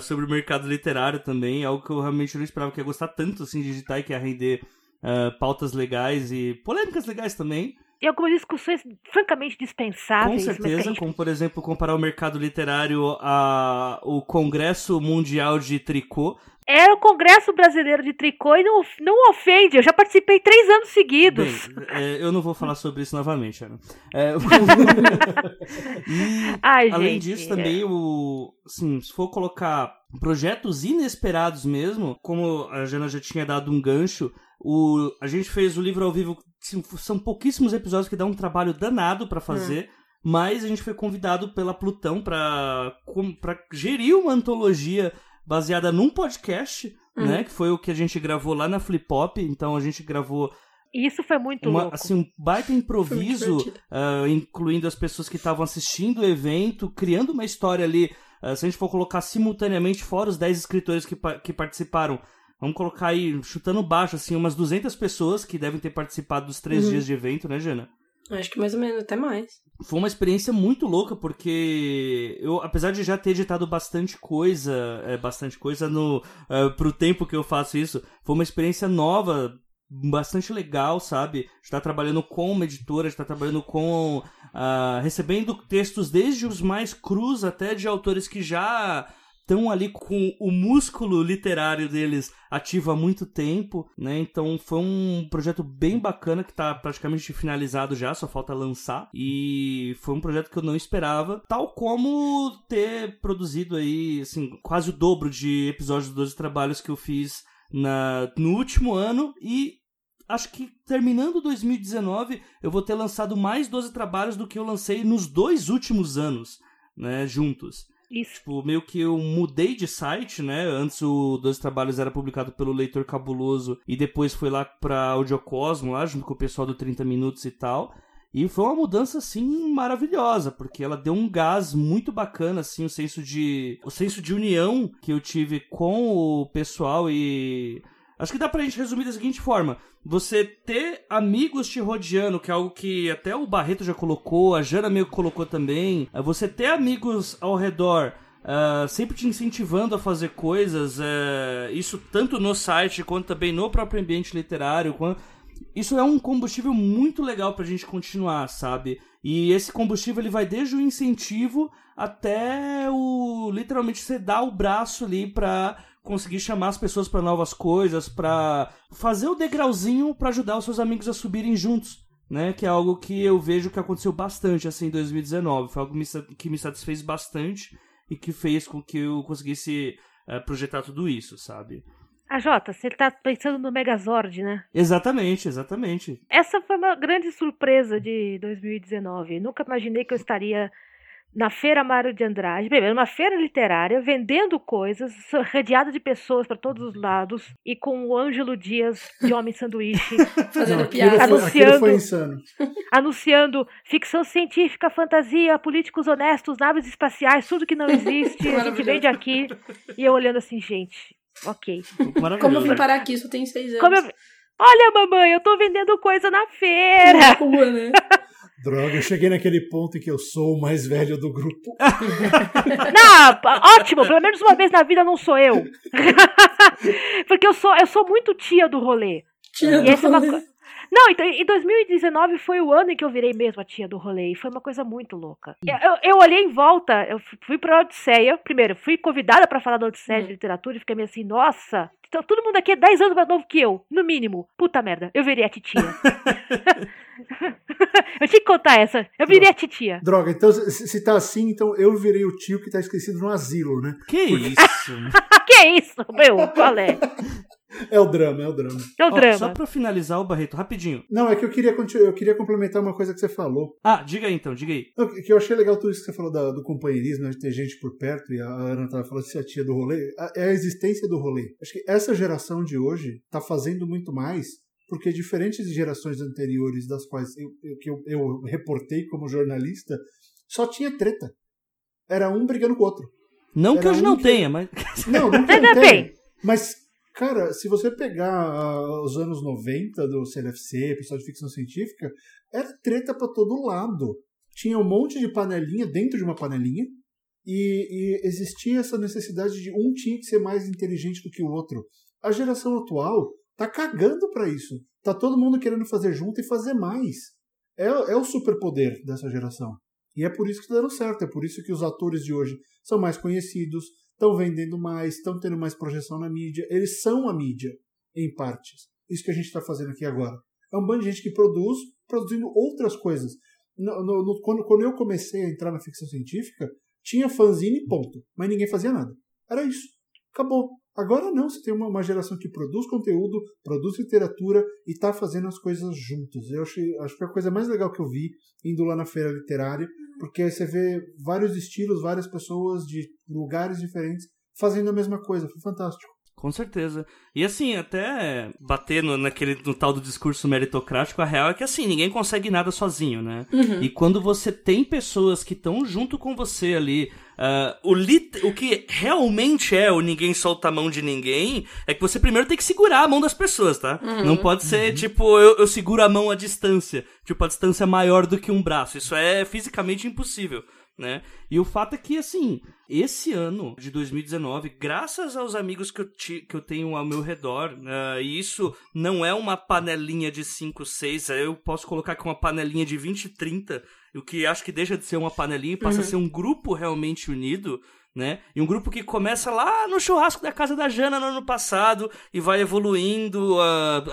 sobre o mercado literário também, algo que eu realmente não esperava que ia gostar tanto, assim, de digitar e que ia render pautas legais e polêmicas legais também. E algumas discussões francamente dispensáveis. Com certeza, como por exemplo, comparar o mercado literário ao Congresso Mundial de Tricô. Era o Congresso Brasileiro de Tricô e não ofende, eu já participei 3 anos seguidos. Bem, eu não vou falar sobre isso novamente, Ana. Além disso, também, assim, se for colocar projetos inesperados mesmo, como a Jana já tinha dado um gancho, a gente fez o Livro ao Vivo, são pouquíssimos episódios que dá um trabalho danado pra fazer, mas a gente foi convidado pela Plutão pra gerir uma antologia baseada num podcast, né? Que foi o que a gente gravou lá na Flip Pop. Então a gente gravou. Isso foi muito louco. Assim, um baita improviso, incluindo as pessoas que estavam assistindo o evento, criando uma história ali. Se a gente for colocar simultaneamente, fora os 10 escritores que participaram, vamos colocar aí, chutando baixo, assim, umas 200 pessoas que devem ter participado dos 3 dias de evento, né, Jana? Acho que mais ou menos, até mais. Foi uma experiência muito louca, porque eu, apesar de já ter editado bastante coisa pro tempo que eu faço isso, foi uma experiência nova, bastante legal, sabe? A gente tá trabalhando com uma editora, a gente tá trabalhando com... recebendo textos desde os mais crus até de autores que já... estão ali com o músculo literário deles ativo há muito tempo, né? Então foi um projeto bem bacana que tá praticamente finalizado já, só falta lançar. E foi um projeto que eu não esperava, tal como ter produzido aí, assim, quase o dobro de episódios dos 12 trabalhos que eu fiz no último ano e... Acho que terminando 2019 eu vou ter lançado mais 12 trabalhos do que eu lancei nos 2 últimos anos, né, juntos. Isso. Tipo, meio que eu mudei de site, né? Antes o 12 Trabalhos era publicado pelo Leitor Cabuloso e depois foi lá pra Audiocosmo, lá junto com o pessoal do 30 Minutos e tal. E foi uma mudança, assim, maravilhosa, porque ela deu um gás muito bacana, assim, o senso de união que eu tive com o pessoal e... Acho que dá pra gente resumir da seguinte forma. Você ter amigos te rodeando, que é algo que até o Barreto já colocou, a Jana meio que colocou também. Você ter amigos ao redor, sempre te incentivando a fazer coisas, isso tanto no site quanto também no próprio ambiente literário. Isso é um combustível muito legal pra gente continuar, sabe? E esse combustível ele vai desde o incentivo até o literalmente você dar o braço ali pra... conseguir chamar as pessoas para novas coisas, para fazer o degrauzinho para ajudar os seus amigos a subirem juntos, né? Que é algo que eu vejo que aconteceu bastante assim, em 2019. Foi algo que me satisfez bastante e que fez com que eu conseguisse projetar tudo isso, sabe? Ah, Jota, você tá pensando no Megazord, né? Exatamente, exatamente. Essa foi uma grande surpresa de 2019. Nunca imaginei que eu estaria na Feira Mário de Andrade, primeiro, uma feira literária, vendendo coisas, rodeada de pessoas para todos os lados, e com o Ângelo Dias de Homem Sanduíche fazendo piada, anunciando ficção científica, fantasia, políticos honestos, naves espaciais, tudo que não existe, a gente vende aqui. E eu olhando assim, gente, ok. Como eu vim parar aqui, isso tem 6 anos. Olha, mamãe, eu tô vendendo coisa na feira. Boa, né? Droga, eu cheguei naquele ponto em que eu sou o mais velho do grupo. Não, ótimo, pelo menos uma vez na vida não sou eu. Porque eu sou muito tia do rolê. Tia do rolê. Não, então, em 2019 foi o ano em que eu virei mesmo a tia do rolê, e foi uma coisa muito louca. Eu olhei em volta, eu fui pra Odisseia, primeiro, fui convidada pra falar da Odisseia de literatura, e fiquei meio assim, nossa, então, todo mundo aqui é 10 anos mais novo que eu, no mínimo. Puta merda, eu virei a titia. Eu tinha que contar essa, eu virei a titia. Droga, então se tá assim, então eu virei o tio que tá esquecido no asilo, né? Isso? Que isso, meu, qual é? É o drama. Só pra finalizar, o Barreto, rapidinho. Não, é que eu queria complementar uma coisa que você falou. Ah, diga aí. Que eu achei legal tudo isso que você falou do companheirismo, de ter gente por perto, e a Ana tava falando se a tia do rolê, é a existência do rolê. Acho que essa geração de hoje tá fazendo muito mais, porque diferente de gerações anteriores, das quais eu reportei como jornalista, só tinha treta. Era um brigando com o outro. Não que hoje não tenha, mas... Não tenha. Mas... Cara, se você pegar os anos 90 do CLFC, pessoal de ficção científica, era treta pra todo lado. Tinha um monte de panelinha dentro de uma panelinha e existia essa necessidade de um tinha que ser mais inteligente do que o outro. A geração atual tá cagando pra isso. Tá todo mundo querendo fazer junto e fazer mais. É o superpoder dessa geração. E é por isso que deram certo, é por isso que os atores de hoje são mais conhecidos, estão vendendo mais, estão tendo mais projeção na mídia. Eles são a mídia, em partes. Isso que a gente está fazendo aqui agora. É um bando de gente que produz, produzindo outras coisas. Quando eu comecei a entrar na ficção científica, tinha fanzine e ponto. Mas ninguém fazia nada. Era isso. Acabou. Agora não. Você tem uma geração que produz conteúdo, produz literatura e está fazendo as coisas juntos. Eu acho que é a coisa mais legal que eu vi indo lá na feira literária, porque aí você vê vários estilos, várias pessoas de lugares diferentes fazendo a mesma coisa. Foi fantástico. Com certeza. E assim, até bater no tal do discurso meritocrático, a real é que assim, ninguém consegue nada sozinho, né? Uhum. E quando você tem pessoas que estão junto com você ali, o que realmente é o ninguém solta a mão de ninguém, é que você primeiro tem que segurar a mão das pessoas, tá? Uhum. Não pode ser, tipo, eu seguro a mão à distância. Tipo, a distância maior do que um braço. Isso é fisicamente impossível. Né? E o fato é que, assim, esse ano de 2019, graças aos amigos que eu tenho ao meu redor, e isso não é uma panelinha de 5, 6, eu posso colocar que é uma panelinha de 20, 30, o que acho que deixa de ser uma panelinha e passa a ser um grupo realmente unido, né? E um grupo que começa lá no churrasco da casa da Jana no ano passado e vai evoluindo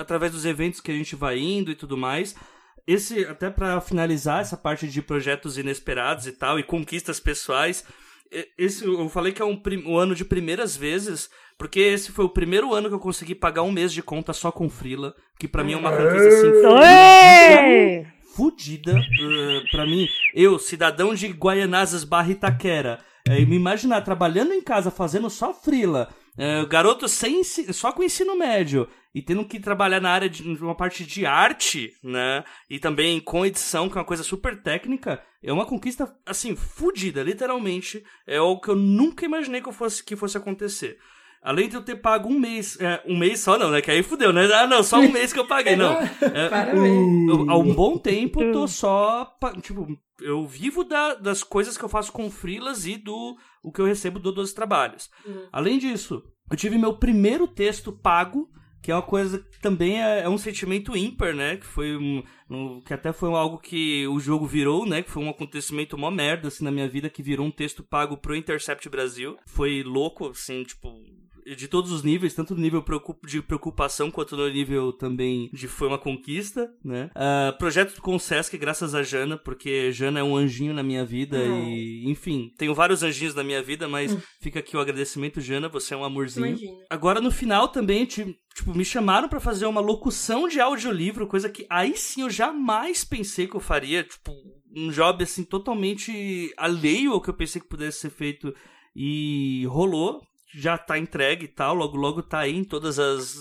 através dos eventos que a gente vai indo e tudo mais. Esse, até pra finalizar essa parte de projetos inesperados e tal, e conquistas pessoais, esse, eu falei que é um ano de primeiras vezes, porque esse foi o primeiro ano que eu consegui pagar um mês de conta só com freela, que pra mim é uma conquista assim, fudida. Pra mim, eu, cidadão de Guaianazes barra Itaquera, me imaginar trabalhando em casa, fazendo só freela, garoto só com ensino médio, e tendo que trabalhar na área de uma parte de arte, né? E também com edição, que é uma coisa super técnica, é uma conquista, assim, fodida, literalmente. É o que eu nunca imaginei que fosse acontecer. Além de eu ter pago um mês... um mês só não, né? Que aí fudeu, né? Ah, não, só um mês que eu paguei, não. Há um bom tempo eu tô só... Tipo, eu vivo das coisas que eu faço com freelas e o que eu recebo do 12 Trabalhos. Além disso, eu tive meu primeiro texto pago, que é uma coisa que também é um sentimento ímpar, né? Que foi que até foi algo que o jogo virou, né? Que foi um acontecimento mó merda, assim, na minha vida, que virou um texto pago pro Intercept Brasil. Foi louco, assim, tipo... de todos os níveis, tanto no nível de preocupação quanto no nível também de foi uma conquista, né? Projeto com o SESC, graças a Jana, porque Jana é um anjinho na minha vida e, enfim, tenho vários anjinhos na minha vida, mas fica aqui o agradecimento, Jana, você é um amorzinho. Imagina. Agora, no final também, tipo, me chamaram pra fazer uma locução de audiolivro, coisa que aí sim eu jamais pensei que eu faria, tipo, um job assim totalmente alheio ao que eu pensei que pudesse ser feito e rolou, já tá entregue e tal, logo logo tá aí em todas as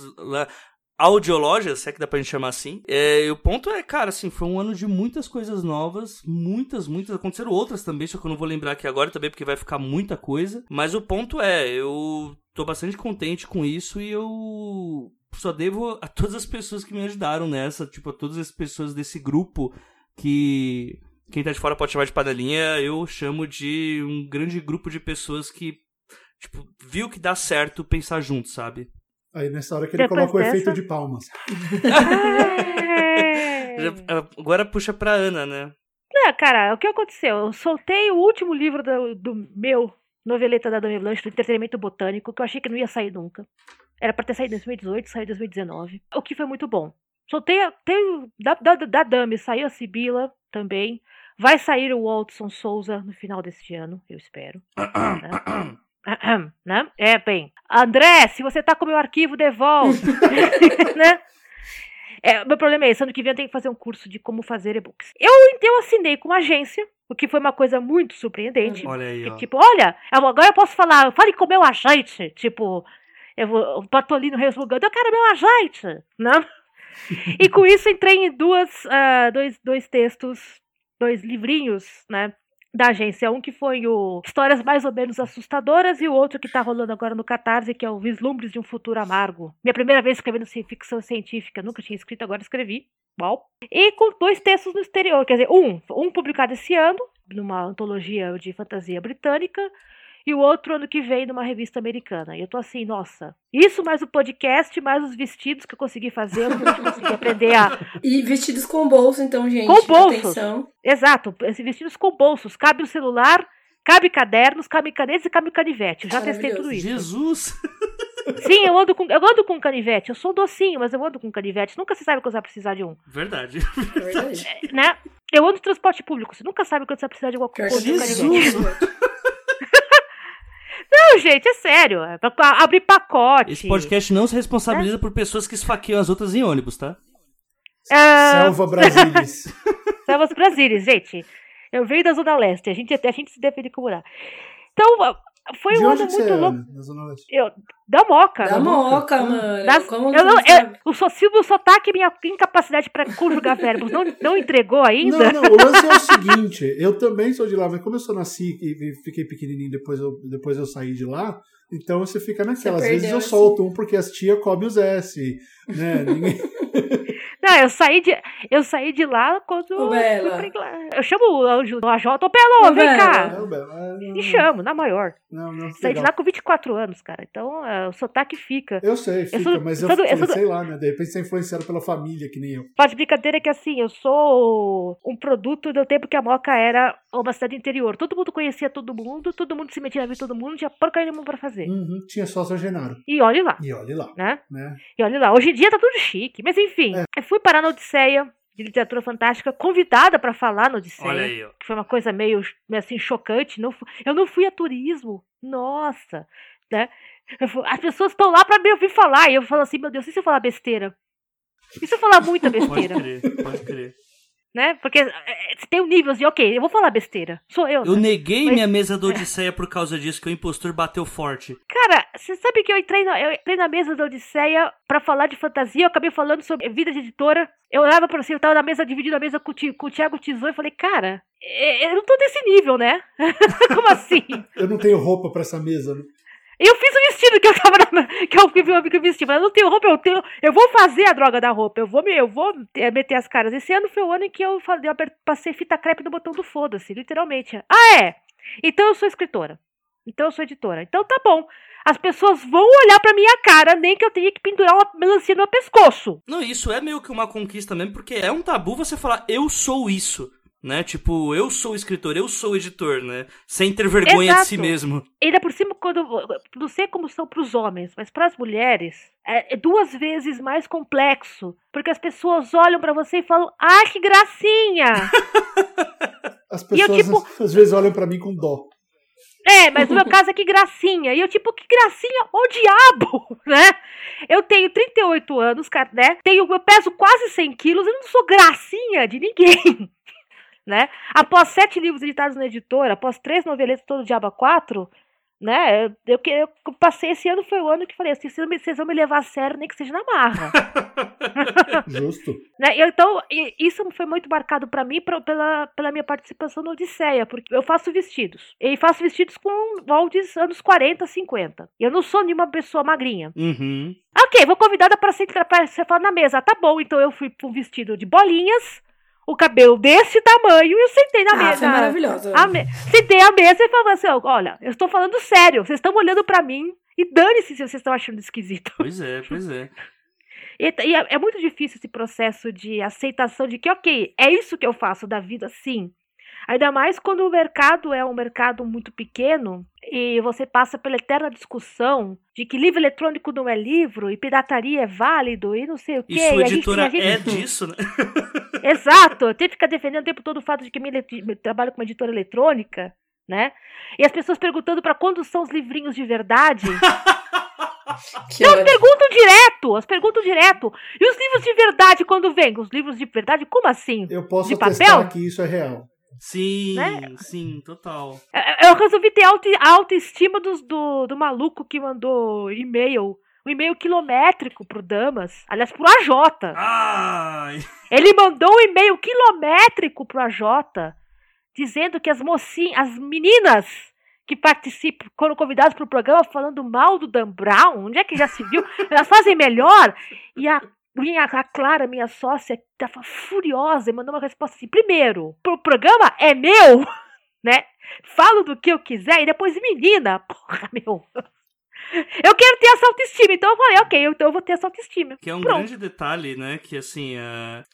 audiologias, se é que dá pra gente chamar assim. O ponto é, cara, assim, foi um ano de muitas coisas novas, muitas, aconteceram outras também, só que eu não vou lembrar aqui agora também, porque vai ficar muita coisa, mas o ponto é, eu tô bastante contente com isso e eu só devo a todas as pessoas que me ajudaram nessa, tipo, a todas as pessoas desse grupo que... Quem tá de fora pode chamar de panelinha, eu chamo de um grande grupo de pessoas que, tipo, viu que dá certo pensar junto, sabe? Aí nessa hora que ele coloca o efeito de palmas. Agora puxa pra Ana, né? Não, cara, o que aconteceu? Eu soltei o último livro do meu noveleta da Dame Blanche, do Entretenimento Botânico, que eu achei que não ia sair nunca. Era pra ter saído em 2018, saiu em 2019. O que foi muito bom. Soltei da Dame, saiu a Sibila também. Vai sair o Waldson Souza no final deste ano, eu espero. Né? É, bem. André, se você tá com o meu arquivo, devolve. Né? Meu problema é esse. Ano que vem eu tenho que fazer um curso de como fazer e-books. Eu assinei com uma agência, o que foi uma coisa muito surpreendente. Olha aí, ó. Tipo, olha, agora eu posso falar, fale com o meu agente. Tipo, eu tô ali no resmungando, eu quero meu agente. Né? E com isso entrei em dois textos, dois livrinhos, né, da agência. Um que foi o Histórias Mais ou Menos Assustadoras e o outro que tá rolando agora no Catarse, que é o Vislumbres de um Futuro Amargo. Minha primeira vez escrevendo ficção científica, nunca tinha escrito, agora escrevi. Uau. E com dois textos no exterior, quer dizer, um publicado esse ano, numa antologia de fantasia britânica, e o outro ano que vem numa revista americana. E eu tô assim, nossa, isso mais o podcast, mais os vestidos que eu consegui fazer, eu consegui aprender a... E vestidos com bolso, então, gente. Com bolsos. Atenção. Exato, vestidos com bolsos. Cabe o celular, cabe cadernos, cabe canetas e cabe canivete. Eu já testei tudo isso. Jesus! Sim, eu ando com canivete. Eu sou docinho, mas eu ando com canivete. Nunca se sabe quando você vai precisar de um. Verdade. Né? Eu ando em transporte público. Você nunca sabe quando você vai precisar de alguma coisa. Jesus! Não, gente, é sério. É pra abrir pacote. Esse podcast não se responsabiliza por pessoas que esfaqueiam as outras em ônibus, tá? Selva Brasilis. Selva Brasilis, gente. Eu venho da Zona Leste. A gente se defende como dá. Então, foi um ano muito louco. Da Moca. Da Moca, mano. O Silvio sotaque e minha incapacidade pra conjugar verbos não entregou ainda? Não, o lance é o seguinte, eu também sou de lá, mas como eu só nasci e fiquei pequenininho, depois eu saí de lá, então você fica naquela. Às vezes eu solto um porque as tia cobre os S, né? Não, eu saí de lá quando... Ô, Bela. Eu chamo o AJ, ô Belo, vem cá. E chamo, na maior. Não, saí de lá com 24 anos, cara. Então, o sotaque fica. Eu sei, mas sei lá, né? De repente você é influenciado pela família, que nem eu. Faz brincadeira que, assim, eu sou um produto do tempo que a Moca era uma cidade interior. Todo mundo conhecia todo mundo se metia na vida de todo mundo, tinha porcaria nenhuma pra fazer. Uhum, tinha só São Genaro. E olhe lá. Né? E olhe lá. Hoje em dia tá tudo chique, mas enfim... É. Fui parar na Odisseia de Literatura Fantástica, convidada para falar na Odisseia. Olha aí, ó. Que foi uma coisa meio assim, chocante. Eu não fui a turismo. Nossa! Né? As pessoas estão lá para me ouvir falar. E eu falo assim, meu Deus, e se eu falar besteira? E se eu falar muita besteira? Pode crer. Né? Porque tem um nível assim, ok, eu vou falar besteira. Sou eu. Eu neguei minha mesa da Odisseia por causa disso, que o impostor bateu forte. Cara, você sabe que eu entrei na mesa da Odisseia pra falar de fantasia, eu acabei falando sobre vida de editora. Eu olhava pra você, eu tava na mesa, dividindo a mesa com o Thiago Tizão e falei, cara, eu não tô desse nível, né? Como assim? Eu não tenho roupa pra essa mesa, né? Eu fiz o vestido que eu tava que eu vesti, mas eu não tenho roupa, eu vou fazer a droga da roupa, eu vou meter as caras. Esse ano foi o ano em que eu passei fita crepe no botão do foda-se, literalmente. Ah, é? Então eu sou escritora. Então eu sou editora. Então tá bom. As pessoas vão olhar pra minha cara, nem que eu tenha que pendurar uma melancia no meu pescoço. Não, isso é meio que uma conquista mesmo, porque é um tabu você falar, eu sou isso. né? Tipo, eu sou escritor, eu sou editor, né? Sem ter vergonha de si mesmo. Ainda por cima, quando, não sei como são para os homens, mas para as mulheres é duas vezes mais complexo, porque as pessoas olham para você e falam, ah, que gracinha! As pessoas eu, tipo, às vezes olham para mim com dó. É, mas no meu caso é que gracinha. E eu tipo, que gracinha, o diabo, né? Eu tenho 38 anos, né? Eu peso quase 100 quilos, eu não sou gracinha de ninguém, né? Após 7 livros editados na editora, após 3 noveletas todo diabo a 4, né? Eu passei, esse ano foi o ano que falei assim, vocês vão me levar a sério, nem que seja na marra. Justo. Né? Então, isso foi muito marcado pra mim pela minha participação na Odisseia, porque eu faço vestidos. E faço vestidos com moldes anos 40, 50. Eu não sou nenhuma pessoa magrinha. Uhum. Ok, vou convidada pra você falar na mesa. Ah, tá bom, então eu fui pra um vestido de bolinhas, o cabelo desse tamanho, e eu sentei na mesa. Foi maravilhosa. Sentei à mesa e falei assim, olha, eu estou falando sério, vocês estão olhando pra mim, e dane-se se vocês estão achando esquisito. Pois é. E é muito difícil esse processo de aceitação de que, ok, é isso que eu faço da vida, sim. Ainda mais quando o mercado é um mercado muito pequeno e você passa pela eterna discussão de que livro eletrônico não é livro e pirataria é válido e não sei o quê. E sua editora é disso, né? Exato. Eu tenho que ficar defendendo o tempo todo o fato de que eu trabalho com uma editora eletrônica, né? E as pessoas perguntando para quando são os livrinhos de verdade... Não, elas perguntam direto. E os livros de verdade, quando vêm? Os livros de verdade, como assim? Eu posso atestar que isso é real. Sim, né? Sim, total. Eu resolvi ter a autoestima do maluco que mandou e-mail. Um e-mail quilométrico pro Damas. Aliás, pro AJ. Ai. Ele mandou um e-mail quilométrico pro AJ, dizendo que as mocinhas, as meninas... que participam, foram convidados para o programa falando mal do Dan Brown, onde é que já se viu? Elas fazem melhor. E a Clara, minha sócia, estava furiosa e mandou uma resposta assim, primeiro, o programa é meu, né? Falo do que eu quiser e depois, menina, porra, meu... Eu quero ter essa autoestima, então eu falei, ok, então eu vou ter essa autoestima. Que é um grande detalhe, né, que assim,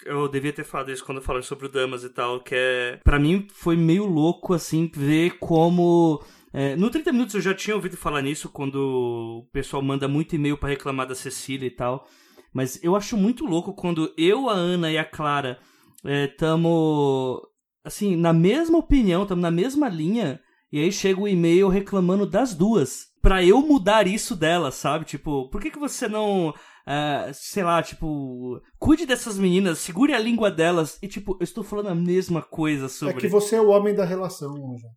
eu devia ter falado isso quando eu falei sobre o Damas e tal, que é, pra mim foi meio louco, assim, ver como... no 30 Minutos eu já tinha ouvido falar nisso, quando o pessoal manda muito e-mail pra reclamar da Cecília e tal, mas eu acho muito louco quando eu, a Ana e a Clara estamos, assim, na mesma opinião, estamos na mesma linha, e aí chega o e-mail reclamando das duas. Pra eu mudar isso dela, sabe? Tipo, por que você não, sei lá, tipo, cuide dessas meninas, segure a língua delas e, tipo, eu estou falando a mesma coisa sobre... É que você é o homem da relação, Anjo.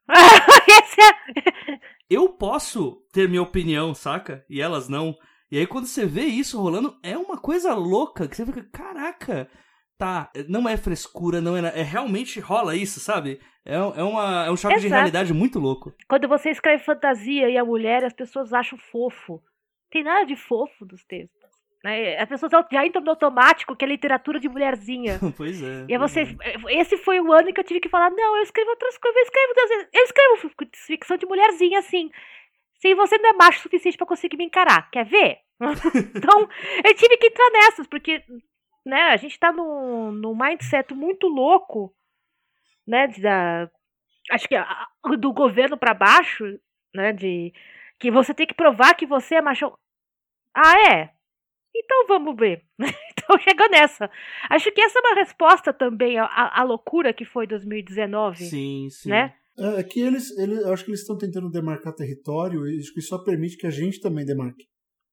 Eu posso ter minha opinião, saca? E elas não. E aí quando você vê isso rolando, é uma coisa louca, que você fica, caraca... Tá, não é frescura, não é realmente rola isso, sabe? É um choque Exato. De realidade muito louco. Quando você escreve fantasia e a mulher, as pessoas acham fofo. Tem nada de fofo dos textos. Né? As pessoas já entram no automático que é literatura de mulherzinha. Pois é. E você, esse foi o ano que eu tive que falar, não, eu escrevo outras coisas, eu escrevo ficção de mulherzinha, assim. Se você não é macho o suficiente pra conseguir me encarar, quer ver? Então, eu tive que entrar nessas, porque... Né? A gente tá num mindset muito louco, né? Acho que do governo pra baixo, né? De que você tem que provar que você é machão. Ah, é? Então vamos ver. Então chegou nessa. Acho que essa é uma resposta também à loucura que foi 2019. Sim, sim. Né? É que eles acho que eles estão tentando demarcar território e acho que só permite que a gente também demarque.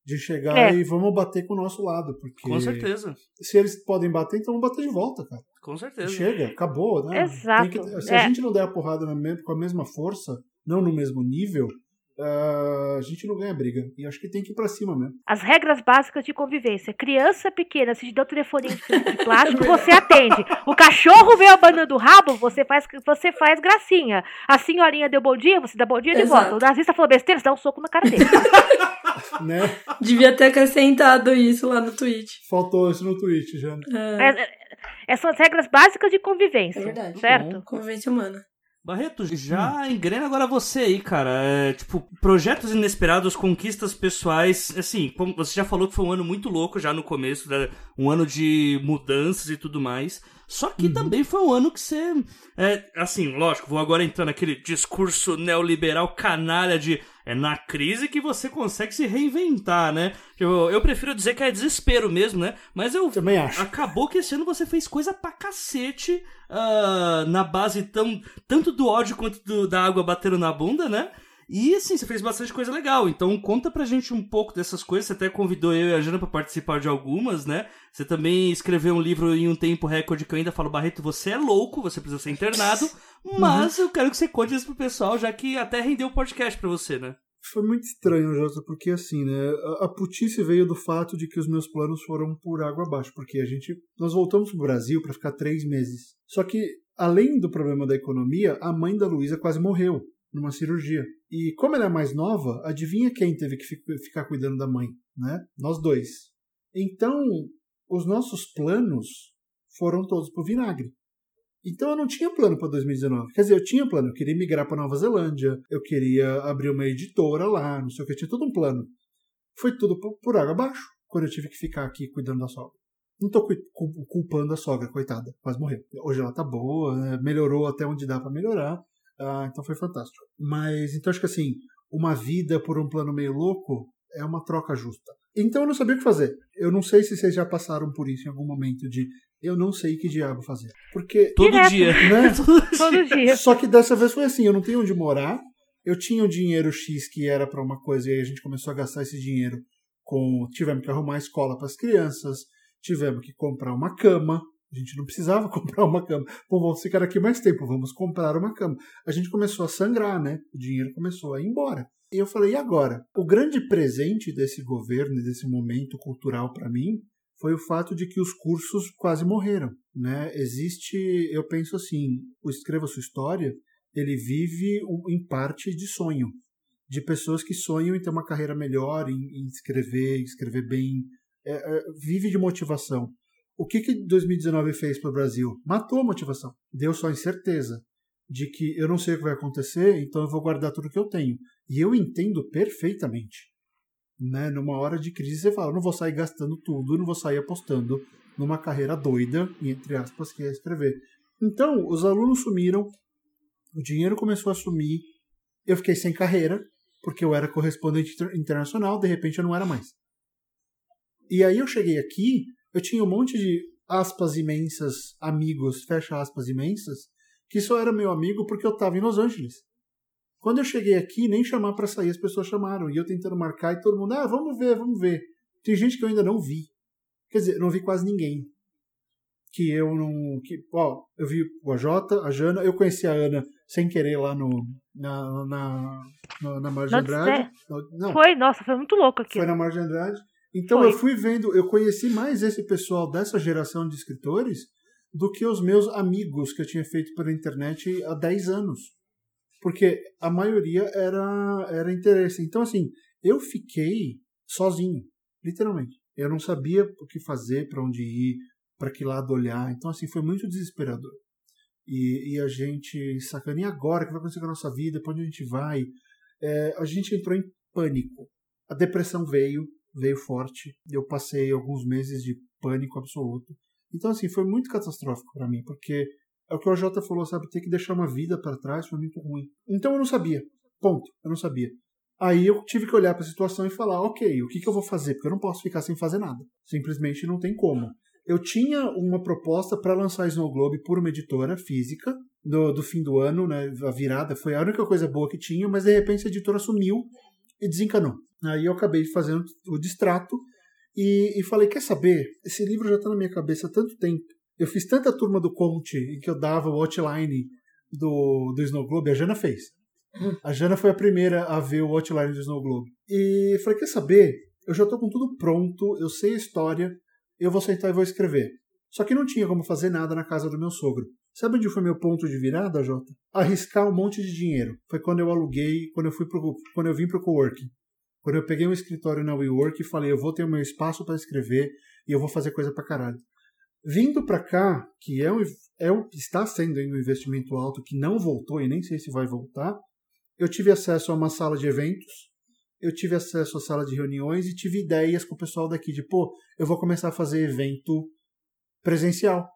De chegar e vamos bater com o nosso lado. Porque com certeza. Se eles podem bater, então vão bater de volta, cara. Com certeza. Chega, acabou, né? Exato. Se a gente não der a porrada com a mesma força, não no mesmo nível, a gente não ganha briga. E acho que tem que ir pra cima mesmo. As regras básicas de convivência. Criança pequena, se te der o telefoninho de plástico, você atende. O cachorro veio abanando o rabo, você faz gracinha. A senhorinha deu bom dia, você dá bom dia de volta. O nazista falou besteira, você dá um soco na cara dele. Né? Devia ter acrescentado isso lá no tweet. Faltou isso no tweet, Jana. São as regras básicas de convivência. É verdade. Certo? Convivência humana. Barreto, já engrena agora você aí, cara. Tipo, projetos inesperados, conquistas pessoais. Assim, como você já falou que foi um ano muito louco já no começo, né? Um ano de mudanças e tudo mais. Só que também foi um ano que você... assim, lógico, vou agora entrar naquele discurso neoliberal canalha de... É na crise que você consegue se reinventar, né? Eu prefiro dizer que é desespero mesmo, né? Mas eu também acho. Acabou que esse ano você fez coisa pra cacete na base tanto do ódio quanto da água batendo na bunda, né? E, assim, você fez bastante coisa legal. Então, conta pra gente um pouco dessas coisas. Você até convidou eu e a Jana pra participar de algumas, né? Você também escreveu um livro em um tempo recorde que eu ainda falo, Barreto, você é louco, você precisa ser internado. Mas eu quero que você conte isso pro pessoal, já que até rendeu o podcast pra você, né? Foi muito estranho, Jota, porque, assim, né? A putice veio do fato de que os meus planos foram por água abaixo. Porque nós voltamos pro Brasil pra ficar 3 meses. Só que, além do problema da economia, a mãe da Luísa quase morreu numa cirurgia. E como ela é mais nova, adivinha quem teve que ficar cuidando da mãe, né? Nós dois. Então, os nossos planos foram todos pro vinagre. Então eu não tinha plano para 2019. Quer dizer, eu tinha plano. Eu queria migrar para Nova Zelândia, eu queria abrir uma editora lá, não sei o que, eu tinha todo um plano. Foi tudo por água abaixo, quando eu tive que ficar aqui cuidando da sogra. Não tô culpando a sogra, coitada, quase morreu. Hoje ela tá boa, né? Melhorou até onde dá para melhorar. Ah, então foi fantástico. Mas, então acho que assim, uma vida por um plano meio louco é uma troca justa. Então eu não sabia o que fazer. Eu não sei se vocês já passaram por isso em algum momento de eu não sei que diabo fazer. Porque... Todo dia. Só que dessa vez foi assim, eu não tenho onde morar, eu tinha um dinheiro X que era pra uma coisa e aí a gente começou a gastar esse dinheiro com... Tivemos que arrumar escola pras crianças, tivemos que comprar uma cama. A gente não precisava comprar uma cama. Pô, vamos ficar aqui mais tempo, vamos comprar uma cama. A gente começou a sangrar, né? O dinheiro começou a ir embora. E eu falei, e agora? O grande presente desse governo, desse momento cultural para mim, foi o fato de que os cursos quase morreram, né? Existe, eu penso assim, o Escreva Sua História, ele vive em parte de sonho. De pessoas que sonham em ter uma carreira melhor, em escrever bem. Vive de motivação. O que 2019 fez para o Brasil? Matou a motivação. Deu só incerteza de que eu não sei o que vai acontecer, então eu vou guardar tudo que eu tenho. E eu entendo perfeitamente. Né? Numa hora de crise você fala, não vou sair gastando tudo, não vou sair apostando numa carreira doida, entre aspas, que é escrever. Então, os alunos sumiram, o dinheiro começou a sumir, eu fiquei sem carreira, porque eu era correspondente internacional, de repente eu não era mais. E aí eu cheguei aqui... Eu tinha um monte de aspas imensas, amigos, fecha aspas imensas, que só era meu amigo porque eu estava em Los Angeles. Quando eu cheguei aqui, nem chamar para sair, as pessoas chamaram. E eu tentando marcar e todo mundo, vamos ver. Tem gente que eu ainda não vi. Quer dizer, não vi quase ninguém. Que eu não... eu vi o AJ, a Jana, eu conheci a Ana sem querer lá na Mário de Andrade. Não. Foi muito louco aqui. Foi na Mário de Andrade. Então eu fui vendo, eu conheci mais esse pessoal dessa geração de escritores do que os meus amigos que eu tinha feito pela internet há 10 anos. Porque a maioria era interesse. Então, assim, eu fiquei sozinho, literalmente. Eu não sabia o que fazer, para onde ir, para que lado olhar. Então, assim, foi muito desesperador. E a gente sacando, e agora? O que vai acontecer com a nossa vida? Para onde a gente vai? A gente entrou em pânico. A depressão veio forte, eu passei alguns meses de pânico absoluto. Então, assim, foi muito catastrófico para mim, porque é o que o AJ falou, sabe, ter que deixar uma vida para trás foi muito ruim. Então eu não sabia, ponto, eu não sabia. Aí eu tive que olhar para a situação e falar, ok, o que eu vou fazer? Porque eu não posso ficar sem fazer nada, simplesmente não tem como. Eu tinha uma proposta para lançar Snow Globe por uma editora física, do fim do ano, né, a virada foi a única coisa boa que tinha, mas de repente a editora sumiu e desencanou. Aí eu acabei fazendo o distrato e falei, quer saber? Esse livro já está na minha cabeça há tanto tempo. Eu fiz tanta turma do Conte em que eu dava o outline do Snow Globe. A Jana fez. A Jana foi a primeira a ver o outline do Snow Globe. E falei, quer saber? Eu já estou com tudo pronto, eu sei a história, eu vou sentar e vou escrever. Só que não tinha como fazer nada na casa do meu sogro. Sabe onde foi meu ponto de virada, Jota? Arriscar um monte de dinheiro. Foi quando eu aluguei, quando eu vim pro coworking. Quando eu peguei um escritório na WeWork e falei, eu vou ter o meu espaço para escrever e eu vou fazer coisa pra caralho. Vindo pra cá, que está sendo um investimento alto que não voltou e nem sei se vai voltar, eu tive acesso a uma sala de eventos, eu tive acesso à sala de reuniões e tive ideias com o pessoal daqui de, eu vou começar a fazer evento presencial.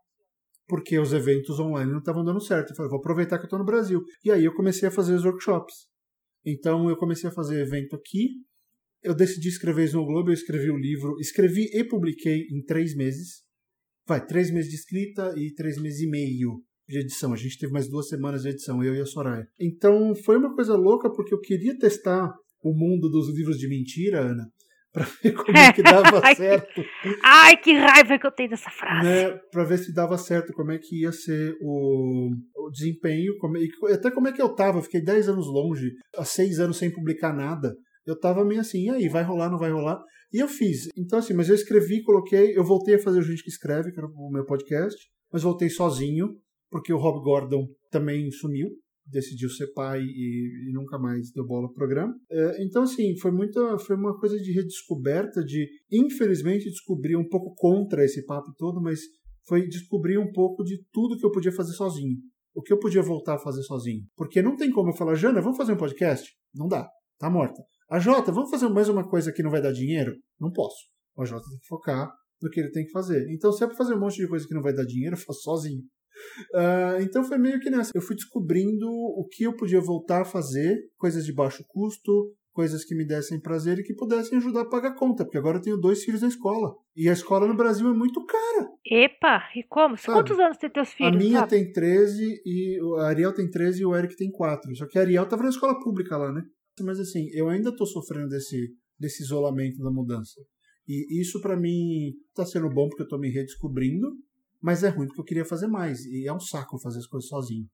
porque os eventos online não estavam dando certo. Eu falei, vou aproveitar que eu estou no Brasil. E aí eu comecei a fazer os workshops. Então eu comecei a fazer evento aqui. Eu decidi escrever Snow Globe, eu escrevi o livro. Escrevi e publiquei em 3 meses. 3 meses de escrita e 3 meses e meio de edição. A gente teve mais 2 semanas de edição, eu e a Soraya. Então foi uma coisa louca, porque eu queria testar o mundo dos livros de mentira, Ana, pra ver como é que dava certo. Ai, que raiva que eu tenho dessa frase. Né? Pra ver se dava certo, como é que ia ser o desempenho, até como é que eu tava. Eu fiquei 10 anos longe, há 6 anos sem publicar nada. Eu tava meio assim, e aí, vai rolar, não vai rolar? E eu fiz. Então assim, mas eu escrevi, coloquei, eu voltei a fazer o Gente que Escreve, que era o meu podcast, mas voltei sozinho, porque o Rob Gordon também sumiu. Decidiu ser pai e nunca mais deu bola pro programa. Então, assim, foi uma coisa de redescoberta, de, infelizmente, descobrir um pouco contra esse papo todo, mas foi descobrir um pouco de tudo que eu podia fazer sozinho. O que eu podia voltar a fazer sozinho. Porque não tem como eu falar, Jana, vamos fazer um podcast? Não dá, tá morta. A Jota, vamos fazer mais uma coisa que não vai dar dinheiro? Não posso. A Jota tem que focar no que ele tem que fazer. Então, se é pra fazer um monte de coisa que não vai dar dinheiro, eu faço sozinho. Então foi meio que nessa. Eu fui descobrindo o que eu podia voltar a fazer, coisas de baixo custo, coisas que me dessem prazer e que pudessem ajudar a pagar a conta, porque agora eu tenho 2 filhos na escola, e a escola no Brasil é muito cara. Epa, e como? Sabe? Quantos anos tem teus filhos? A minha tem 13, e a Ariel tem 13 e o Eric tem 4, só que a Ariel tava na escola pública lá, né? Mas assim, eu ainda tô sofrendo desse isolamento da mudança, e isso pra mim tá sendo bom porque eu tô me redescobrindo. Mas é ruim, porque eu queria fazer mais. E é um saco fazer as coisas sozinho.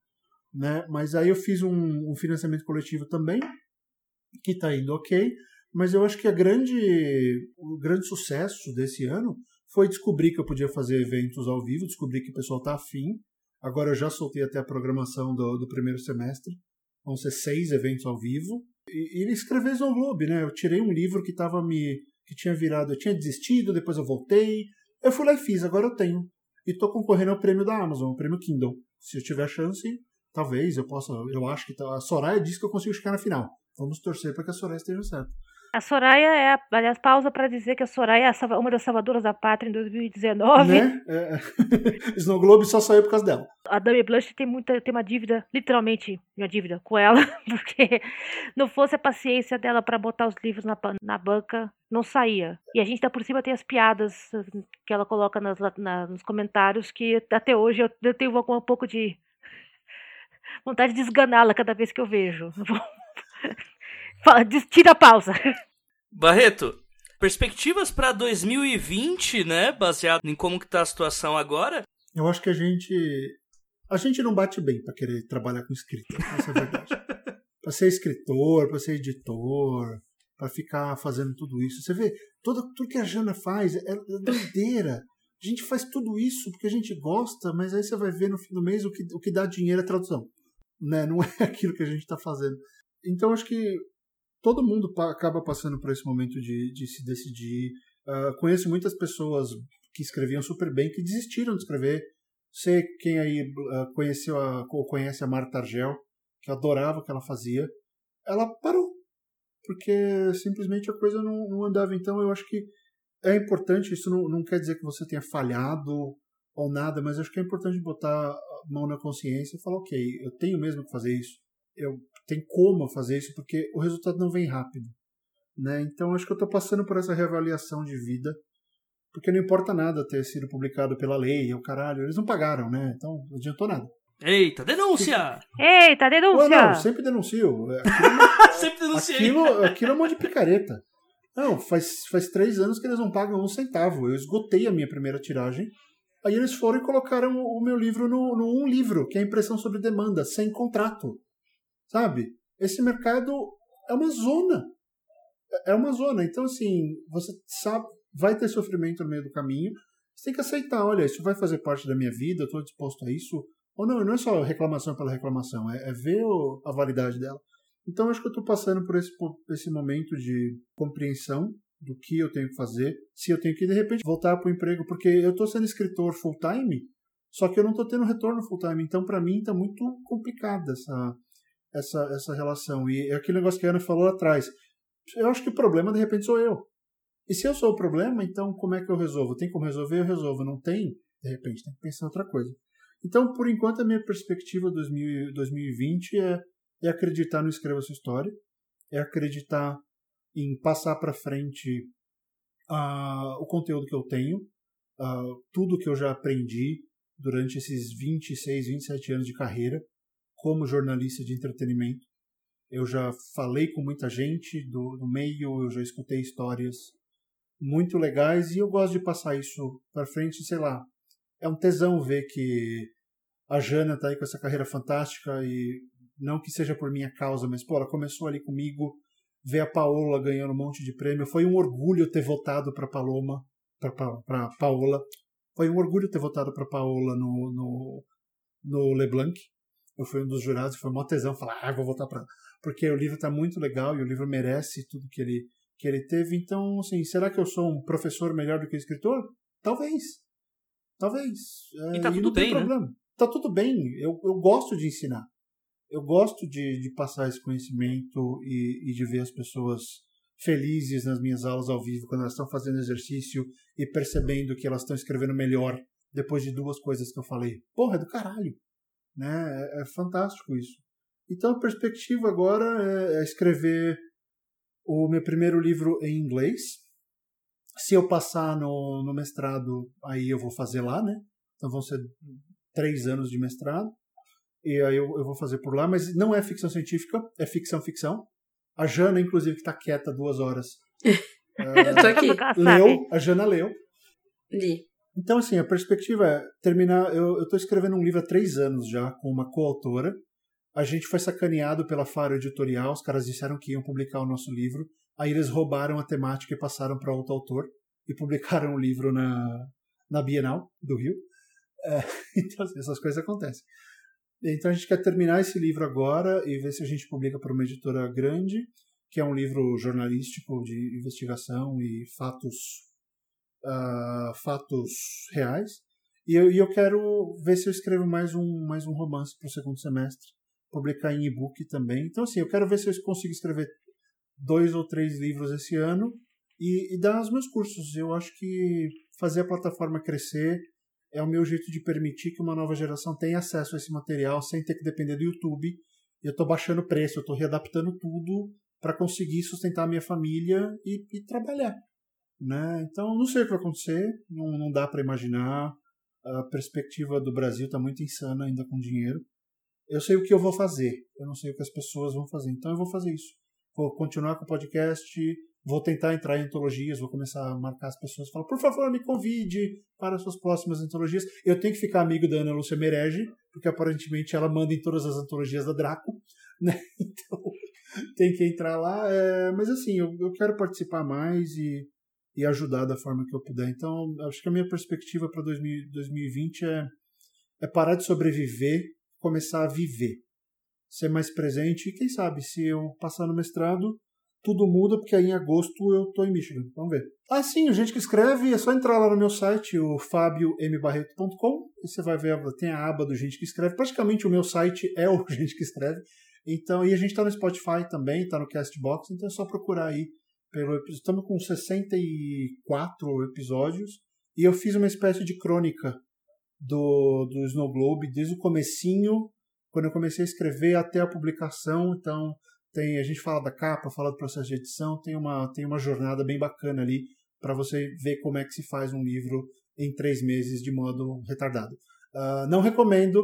Né? Mas aí eu fiz um financiamento coletivo também, que está indo ok. Mas eu acho que o grande sucesso desse ano foi descobrir que eu podia fazer eventos ao vivo, descobrir que o pessoal está afim. Agora eu já soltei até a programação do primeiro semestre. Vão ser 6 eventos ao vivo. E escrever Snow Globe, né? Eu tirei um livro que tinha virado... Eu tinha desistido, depois eu voltei. Eu fui lá e fiz, agora eu tenho. E estou concorrendo ao prêmio da Amazon, o prêmio Kindle. Se eu tiver chance, talvez eu possa... Eu acho que... A Soraya disse que eu consigo chegar na final. Vamos torcer para que a Soraya esteja certa. A Soraya é... Aliás, pausa para dizer que a Soraya é uma das salvadoras da pátria em 2019. Né? Snow Globe só saiu por causa dela. A Dame Blanche tem uma dívida, literalmente uma dívida com ela, porque não fosse a paciência dela para botar os livros na banca, não saía. E a gente tá por cima, tem as piadas que ela coloca nos comentários, que até hoje eu tenho um pouco de vontade de esganá-la cada vez que eu vejo. Tira a pausa. Barreto, perspectivas para 2020, né? Baseado em como que tá a situação agora. Eu acho que a gente não bate bem para querer trabalhar com escrita. Essa é a verdade. Para ser escritor, para ser editor, para ficar fazendo tudo isso. Você vê, tudo que a Jana faz é doideira. A gente faz tudo isso porque a gente gosta, mas aí você vai ver no fim do mês o que dá dinheiro é tradução. Né? Não é aquilo que a gente está fazendo. Então, acho que todo mundo acaba passando por esse momento de se decidir. Conheço muitas pessoas que escreviam super bem, que desistiram de escrever. Sei quem aí conhece a Marta Argel, que adorava o que ela fazia. Ela parou, porque simplesmente a coisa não andava. Então, eu acho que é importante, isso não quer dizer que você tenha falhado ou nada, mas acho que é importante botar a mão na consciência e falar, ok, eu tenho mesmo que fazer isso. Eu tenho como fazer isso, porque o resultado não vem rápido. Né? Então, acho que eu estou passando por essa reavaliação de vida, porque não importa nada ter sido publicado pela lei, o caralho, eles não pagaram, né? Então, não adiantou nada. Eita, denúncia! Eita, denúncia! Ué, não, sempre denuncio. Sempre denunciei. Aquilo é um monte de picareta. Não, faz 3 anos que eles não pagam 1 centavo. Eu esgotei a minha primeira tiragem. Aí eles foram e colocaram o meu livro no Um Livro, que é a impressão sobre demanda, sem contrato. Sabe? Esse mercado é uma zona. É uma zona. Então, assim, você sabe, vai ter sofrimento no meio do caminho. Você tem que aceitar, olha, isso vai fazer parte da minha vida, eu estou disposto a isso. Ou não, não é só reclamação pela reclamação, é ver a validade dela. Então, acho que eu estou passando por esse momento de compreensão do que eu tenho que fazer, se eu tenho que, de repente, voltar para o emprego, porque eu estou sendo escritor full-time, só que eu não estou tendo retorno full-time. Então, para mim, está muito complicada essa relação. E é aquele negócio que a Ana falou lá atrás. Eu acho que o problema, de repente, sou eu. E se eu sou o problema, então como é que eu resolvo? Tem como resolver? Eu resolvo. Não tem? De repente, tem que pensar em outra coisa. Então, por enquanto, a minha perspectiva 2020 é acreditar no Escreva Sua História, é acreditar em passar para frente o conteúdo que eu tenho, tudo que eu já aprendi durante esses 26, 27 anos de carreira como jornalista de entretenimento. Eu já falei com muita gente do meio, eu já escutei histórias muito legais e eu gosto de passar isso para frente, sei lá. É um tesão ver que a Jana está aí com essa carreira fantástica e não que seja por minha causa, mas pô, ela começou ali comigo, ver a Paola ganhando um monte de prêmio. Foi um orgulho ter votado para Paola. Foi um orgulho ter votado para Paola no Leblanc. Eu fui um dos jurados, foi uma tesão falar, vou votar para... Porque o livro está muito legal e o livro merece tudo que ele teve. Então, assim, será que eu sou um professor melhor do que escritor? Talvez. E tá tudo bem, né? Tá tudo bem. Eu gosto de ensinar. Eu gosto de passar esse conhecimento e de ver as pessoas felizes nas minhas aulas ao vivo, quando elas estão fazendo exercício e percebendo que elas estão escrevendo melhor depois de duas coisas que eu falei. Porra, é do caralho. Né? É fantástico isso. Então a perspectiva agora é escrever o meu primeiro livro em inglês. Se eu passar no mestrado, aí eu vou fazer lá, né? Então vão ser 3 anos de mestrado. E aí eu vou fazer por lá. Mas não é ficção científica, é ficção. A Jana, inclusive, que tá quieta 2 horas. Eu tô aqui. Leu, a Jana leu. Li. Então, assim, a perspectiva é terminar... Eu tô escrevendo um livro há 3 anos já, com uma coautora. A gente foi sacaneado pela Faro Editorial. Os caras disseram que iam publicar o nosso livro. Aí eles roubaram a temática e passaram para outro autor e publicaram o livro na Bienal do Rio. Então, essas coisas acontecem. Então, a gente quer terminar esse livro agora e ver se a gente publica para uma editora grande, que é um livro jornalístico de investigação e fatos reais. E eu quero ver se eu escrevo mais um romance para o segundo semestre, publicar em e-book também. Então, assim, eu quero ver se eu consigo escrever 2 ou 3 livros esse ano e dar os meus cursos. Eu acho que fazer a plataforma crescer é o meu jeito de permitir que uma nova geração tenha acesso a esse material sem ter que depender do YouTube. Eu estou baixando o preço, eu estou readaptando tudo para conseguir sustentar a minha família e trabalhar. Né? Então, não sei o que vai acontecer, não dá para imaginar. A perspectiva do Brasil está muito insana ainda com dinheiro. Eu sei o que eu vou fazer, eu não sei o que as pessoas vão fazer, então eu vou fazer isso. Vou continuar com o podcast, vou tentar entrar em antologias, vou começar a marcar as pessoas, falar, por favor, me convide para as suas próximas antologias. Eu tenho que ficar amigo da Ana Lúcia Merege, porque aparentemente ela manda em todas as antologias da Draco, né? Então tem que entrar lá. Mas assim, eu quero participar mais e ajudar da forma que eu puder. Então, acho que a minha perspectiva para 2020 é parar de sobreviver, começar a viver. Ser mais presente e quem sabe se eu passar no mestrado tudo muda, porque aí em agosto eu tô em Michigan, vamos ver. Sim, o Gente que Escreve, é só entrar lá no meu site, o fabiombarreto.com, e você vai ver, tem a aba do Gente que Escreve, praticamente o meu site é o Gente que Escreve. Então, e a gente tá no Spotify também, tá no Castbox, então é só procurar aí pelo episódio. Estamos com 64 episódios e eu fiz uma espécie de crônica do Snow Globe desde o comecinho, quando eu comecei a escrever até a publicação. Então a gente fala da capa, fala do processo de edição, tem uma jornada bem bacana ali para você ver como é que se faz um livro em 3 meses de modo retardado. Não recomendo,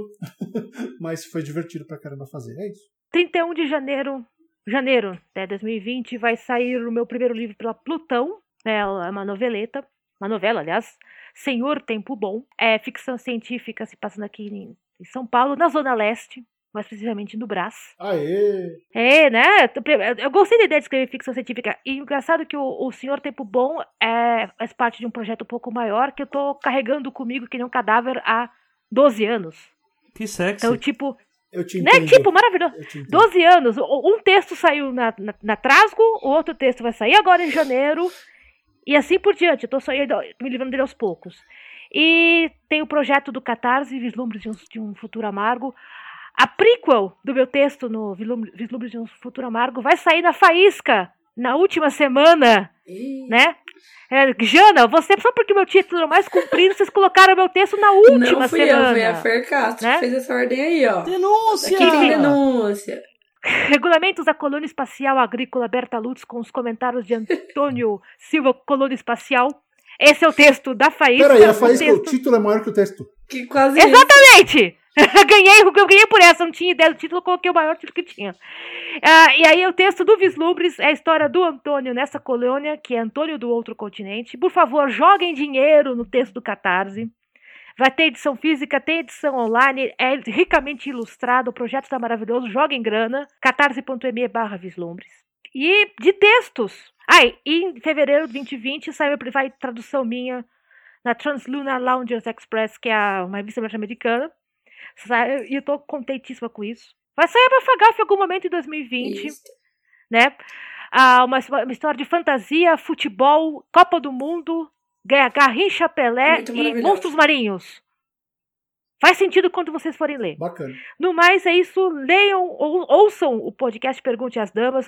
mas foi divertido pra caramba fazer, é isso. 31 de janeiro de 2020 vai sair o meu primeiro livro pela Plutão, é uma novela, Senhor Tempo Bom, é ficção científica se passando aqui em São Paulo, na Zona Leste, mais precisamente no Brás. Aê! É, né? Eu gostei da ideia de escrever ficção científica. E engraçado que o Senhor Tempo Bom faz parte de um projeto um pouco maior que eu tô carregando comigo que nem um cadáver há 12 anos. Que sexy! Então, tipo... Eu te entendo. Né? Tipo, maravilhoso. 12 anos. Um texto saiu na Trasgo, o outro texto vai sair agora em janeiro. E assim por diante. Eu tô saindo, me livrando dele aos poucos. E tem o projeto do Catarse, Vislumbres de um Futuro Amargo. A prequel do meu texto no Vislumbres de um Futuro Amargo vai sair na Faísca, na última semana, né? Jana, você, só porque meu título é mais comprido, vocês colocaram meu texto na última semana. Não fui semana. Eu, foi a Fer Castro, né? Que fez essa ordem aí, ó. Denúncia! Aqui tem denúncia. Regulamentos da Colônia Espacial Agrícola Berta Lutz, com os comentários de Antônio Silva, Colônia Espacial. Esse é o texto da Faísca. Peraí, a Faísca, o título é maior que o texto. Que quase exatamente! Eu ganhei por essa, não tinha ideia do título, coloquei o maior título que tinha. E aí o texto do Vislumbres é a história do Antônio nessa colônia, que é Antônio do Outro Continente. Por favor, joguem dinheiro no texto do Catarse. Vai ter edição física, tem edição online, é ricamente ilustrado, o projeto está maravilhoso, joga em grana, catarse.me/vislumbres. E de textos. Em fevereiro de 2020 saiu a tradução minha na Translunar Loungers Express, que é uma revista norte-americana. E eu tô contentíssima com isso. Vai sair a Mafagafo em algum momento em 2020, isso, né? Uma história de fantasia, futebol, Copa do Mundo, Garrincha, Pelé e monstros marinhos. Faz sentido quando vocês forem ler. Bacana. No mais, é isso. Leiam ou ouçam o podcast Pergunte às Damas.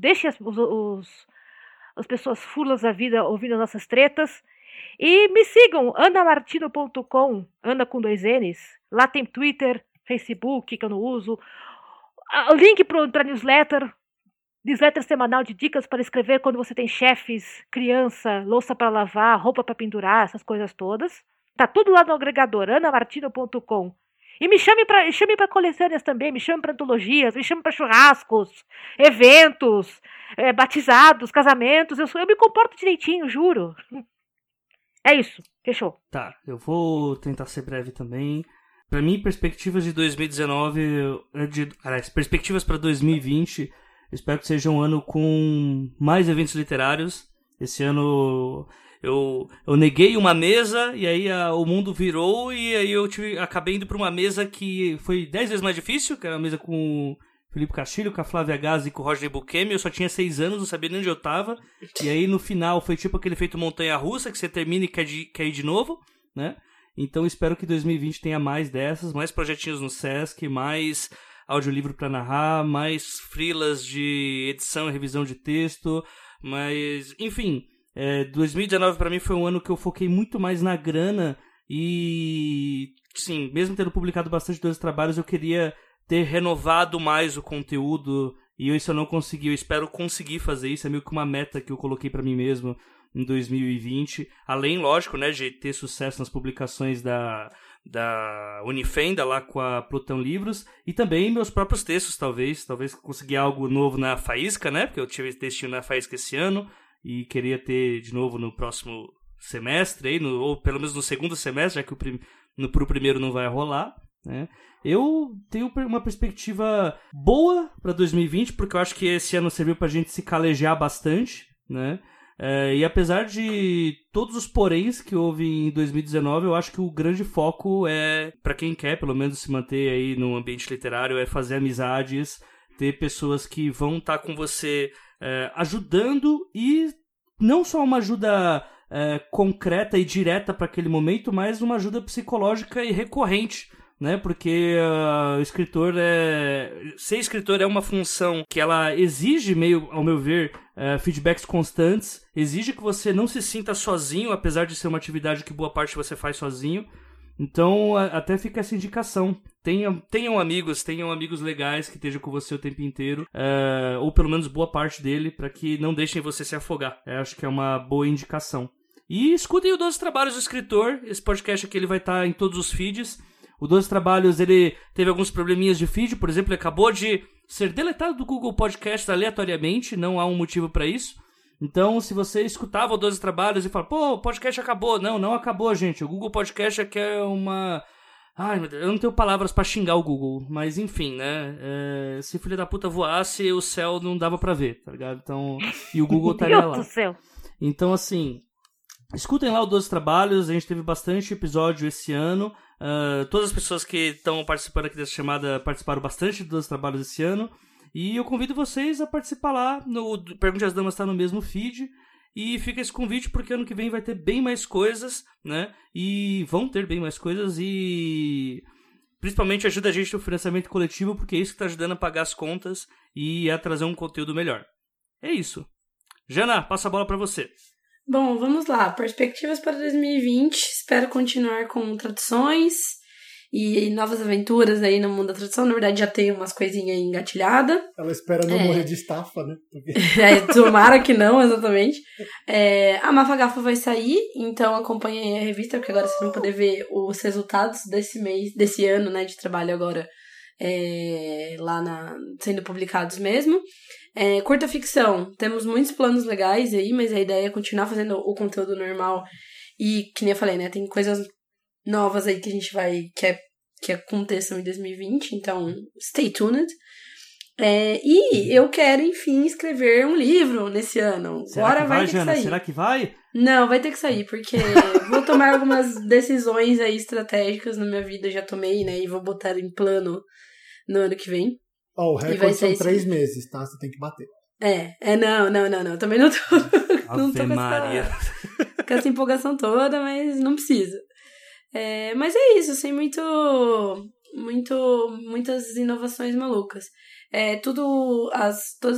Deixem as pessoas fulas da vida ouvindo as nossas tretas. E me sigam, anamartino.com, Ana com 2 N's. Lá tem Twitter, Facebook, que eu não uso. O link para newsletter. Newsletter semanal de dicas para escrever quando você tem chefes, criança, louça para lavar, roupa para pendurar, essas coisas todas. Tá tudo lá no agregador, anamartino.com. E me chame para coleções também, me chame para antologias, me chame para churrascos, eventos, batizados, casamentos. Eu me comporto direitinho, juro. É isso, fechou. Tá, eu vou tentar ser breve também. Pra mim, perspectivas de 2019... perspectivas pra 2020... Espero que seja um ano com mais eventos literários. Esse ano eu neguei uma mesa e aí o mundo virou e aí acabei indo para uma mesa que foi 10 vezes mais difícil, que era uma mesa com o Felipe Castilho, com a Flávia Gazi e com o Roger Buchemi. Eu só tinha 6 anos, não sabia nem onde eu tava. E aí no final foi tipo aquele feito montanha-russa, que você termina e quer ir de novo, né? Então espero que 2020 tenha mais dessas, mais projetinhos no SESC, mais audiolivro para narrar, mais freelas de edição e revisão de texto, mas, enfim, 2019 para mim foi um ano que eu foquei muito mais na grana e, sim, mesmo tendo publicado bastante 12 trabalhos, eu queria ter renovado mais o conteúdo e isso eu não consegui, eu espero conseguir fazer isso, é meio que uma meta que eu coloquei para mim mesmo em 2020, além, lógico, né, de ter sucesso nas publicações da Unifenda lá com a Plutão Livros e também meus próprios textos, talvez conseguir algo novo na Faísca, né, porque eu tive textinho na Faísca esse ano e queria ter de novo no próximo semestre, aí, ou pelo menos no segundo semestre, já que pro primeiro não vai rolar, né. Eu tenho uma perspectiva boa para 2020, porque eu acho que esse ano serviu pra gente se calejar bastante, né. E apesar de todos os poréns que houve em 2019, eu acho que o grande foco é, para quem quer pelo menos se manter aí no ambiente literário, é fazer amizades, ter pessoas que vão estar com você ajudando, e não só uma ajuda concreta e direta para aquele momento, mas uma ajuda psicológica e recorrente, né? Porque ser escritor é uma função que ela exige, meio, ao meu ver, feedbacks constantes, exige que você não se sinta sozinho, apesar de ser uma atividade que boa parte você faz sozinho. Então, até fica essa indicação. Tenham amigos legais que estejam com você o tempo inteiro, ou pelo menos boa parte dele, para que não deixem você se afogar. Eu acho que é uma boa indicação. E escutem o 12 Trabalhos do Escritor. Esse podcast aqui ele vai estar em todos os feeds. O 12 Trabalhos, ele teve alguns probleminhas de feed, por exemplo, ele acabou de ser deletado do Google Podcast aleatoriamente, não há um motivo para isso. Então, se você escutava o 12 Trabalhos e fala, pô, o podcast acabou. Não acabou, gente. O Google Podcast aqui é uma... Ai, meu Deus, eu não tenho palavras para xingar o Google, mas enfim, né? Se filho da puta voasse, o céu não dava para ver, tá ligado? Então, e o Google estaria lá. Meu Deus do céu. Então, assim, escutem lá o 12 Trabalhos, a gente teve bastante episódio esse ano. Todas as pessoas que estão participando aqui dessa chamada participaram bastante dos trabalhos esse ano. E eu convido vocês a participar lá. No Pergunte às Damas está no mesmo feed. E fica esse convite porque ano que vem vai ter bem mais coisas, né? E vão ter bem mais coisas e... Principalmente ajuda a gente no financiamento coletivo, porque é isso que está ajudando a pagar as contas e a trazer um conteúdo melhor. É isso. Jana, passa a bola para você. Bom, vamos lá. Perspectivas para 2020. Espero continuar com traduções e novas aventuras aí no mundo da tradução. Na verdade, já tem umas coisinhas aí engatilhadas. Ela espera não morrer de estafa, né? Tomara que não, exatamente. A Mafagafo vai sair, então acompanhe a revista, porque agora vocês vão poder ver os resultados desse mês, desse ano, né, de trabalho agora sendo publicados mesmo. Curta ficção, temos muitos planos legais aí, mas a ideia é continuar fazendo o conteúdo normal e, que nem eu falei, né, tem coisas novas aí que a gente vai, que aconteçam em 2020, então stay tuned. E eu quero, enfim, escrever um livro nesse ano. Agora vai ter que sair. Será que vai? Não, vai ter que sair, porque vou tomar algumas decisões aí estratégicas na minha vida, já tomei, né, e vou botar em plano no ano que vem. O recorde são 3 meses, tá? Você tem que bater. Não. Também não tô, não tô com essa empolgação toda, mas não precisa. Mas é isso, sem muitas inovações malucas. Todos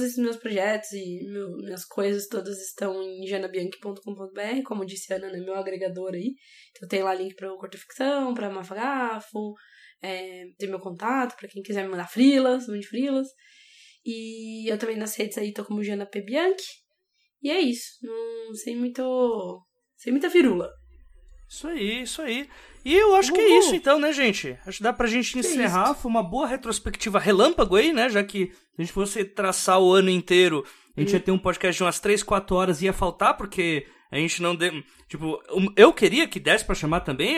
esses meus projetos e minhas coisas todas estão em janabianchi.com.br, como disse a Ana, né, meu agregador aí. Então tem lá link para o Curta Ficção, para Mafagafo, tem meu contato, para quem quiser me mandar freelas. E eu também nas redes aí tô como Jana P. Bianchi. E é isso, sem muita firula. Isso aí. E eu acho que é isso então, né, gente? Acho que dá pra gente encerrar. Foi uma boa retrospectiva relâmpago aí, né? Já que a gente fosse traçar o ano inteiro, a gente ia ter um podcast de umas 3, 4 horas e ia faltar, porque a gente não deu... Tipo, eu queria que desse pra chamar também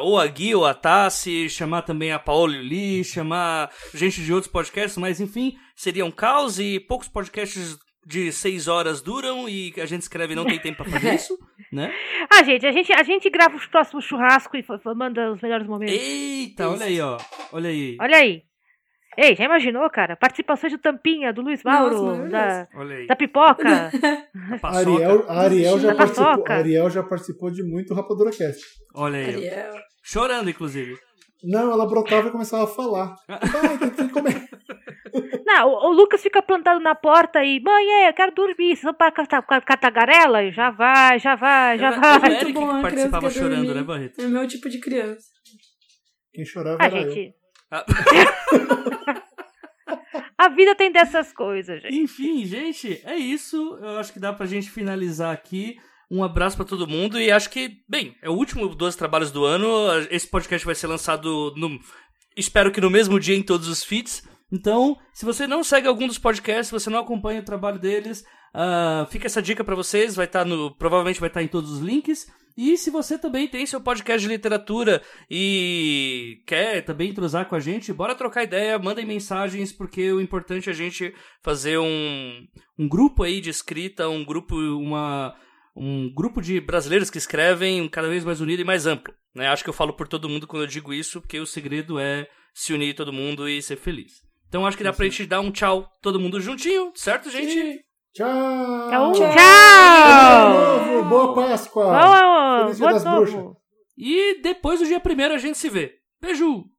ou a Gui ou a Tassi, chamar também a Paola e o Lee, chamar gente de outros podcasts, mas enfim, seria um caos e poucos podcasts de 6 horas duram e a gente escreve e não tem tempo pra fazer isso, né? A gente grava os próximos churrascos e manda os melhores momentos. Eita, olha aí, ó. Olha aí. Ei, já imaginou, cara? Participações do Tampinha, do Luiz Mauro, da Pipoca. Ariel já participou de muito RapaduraCast. Olha aí. Ariel. Chorando, inclusive. Não, ela brotava e começava a falar. Tem que comer. Não, o Lucas fica plantado na porta e... Mãe, eu quero dormir. Vocês vão para Catagarela? Já vai. É muito bom a criança que chorando, dormir. Né, Barreto? É o meu tipo de criança. Quem chorava era gente... A vida tem dessas coisas, gente. Enfim, gente, é isso. Eu acho que dá pra gente finalizar aqui. Um abraço pra todo mundo. E acho que, bem, é o último 12 trabalhos do ano. Esse podcast vai ser lançado espero que no mesmo dia em todos os feeds. Então, se você não segue algum dos podcasts, se você não acompanha o trabalho deles, fica essa dica pra vocês. Provavelmente vai estar em todos os links. E se você também tem seu podcast de literatura e quer também entrosar com a gente, bora trocar ideia, mandem mensagens, porque o importante é a gente fazer um grupo aí de escrita, um grupo de brasileiros que escrevem cada vez mais unido e mais amplo. Né? Acho que eu falo por todo mundo quando eu digo isso, porque o segredo é se unir todo mundo e ser feliz. Então acho que dá pra gente dar um tchau todo mundo juntinho, certo, gente? Sim. Tchau! Boa Páscoa! Feliz Dia das Bruxas! E depois do dia 1º a gente se vê. Beijo!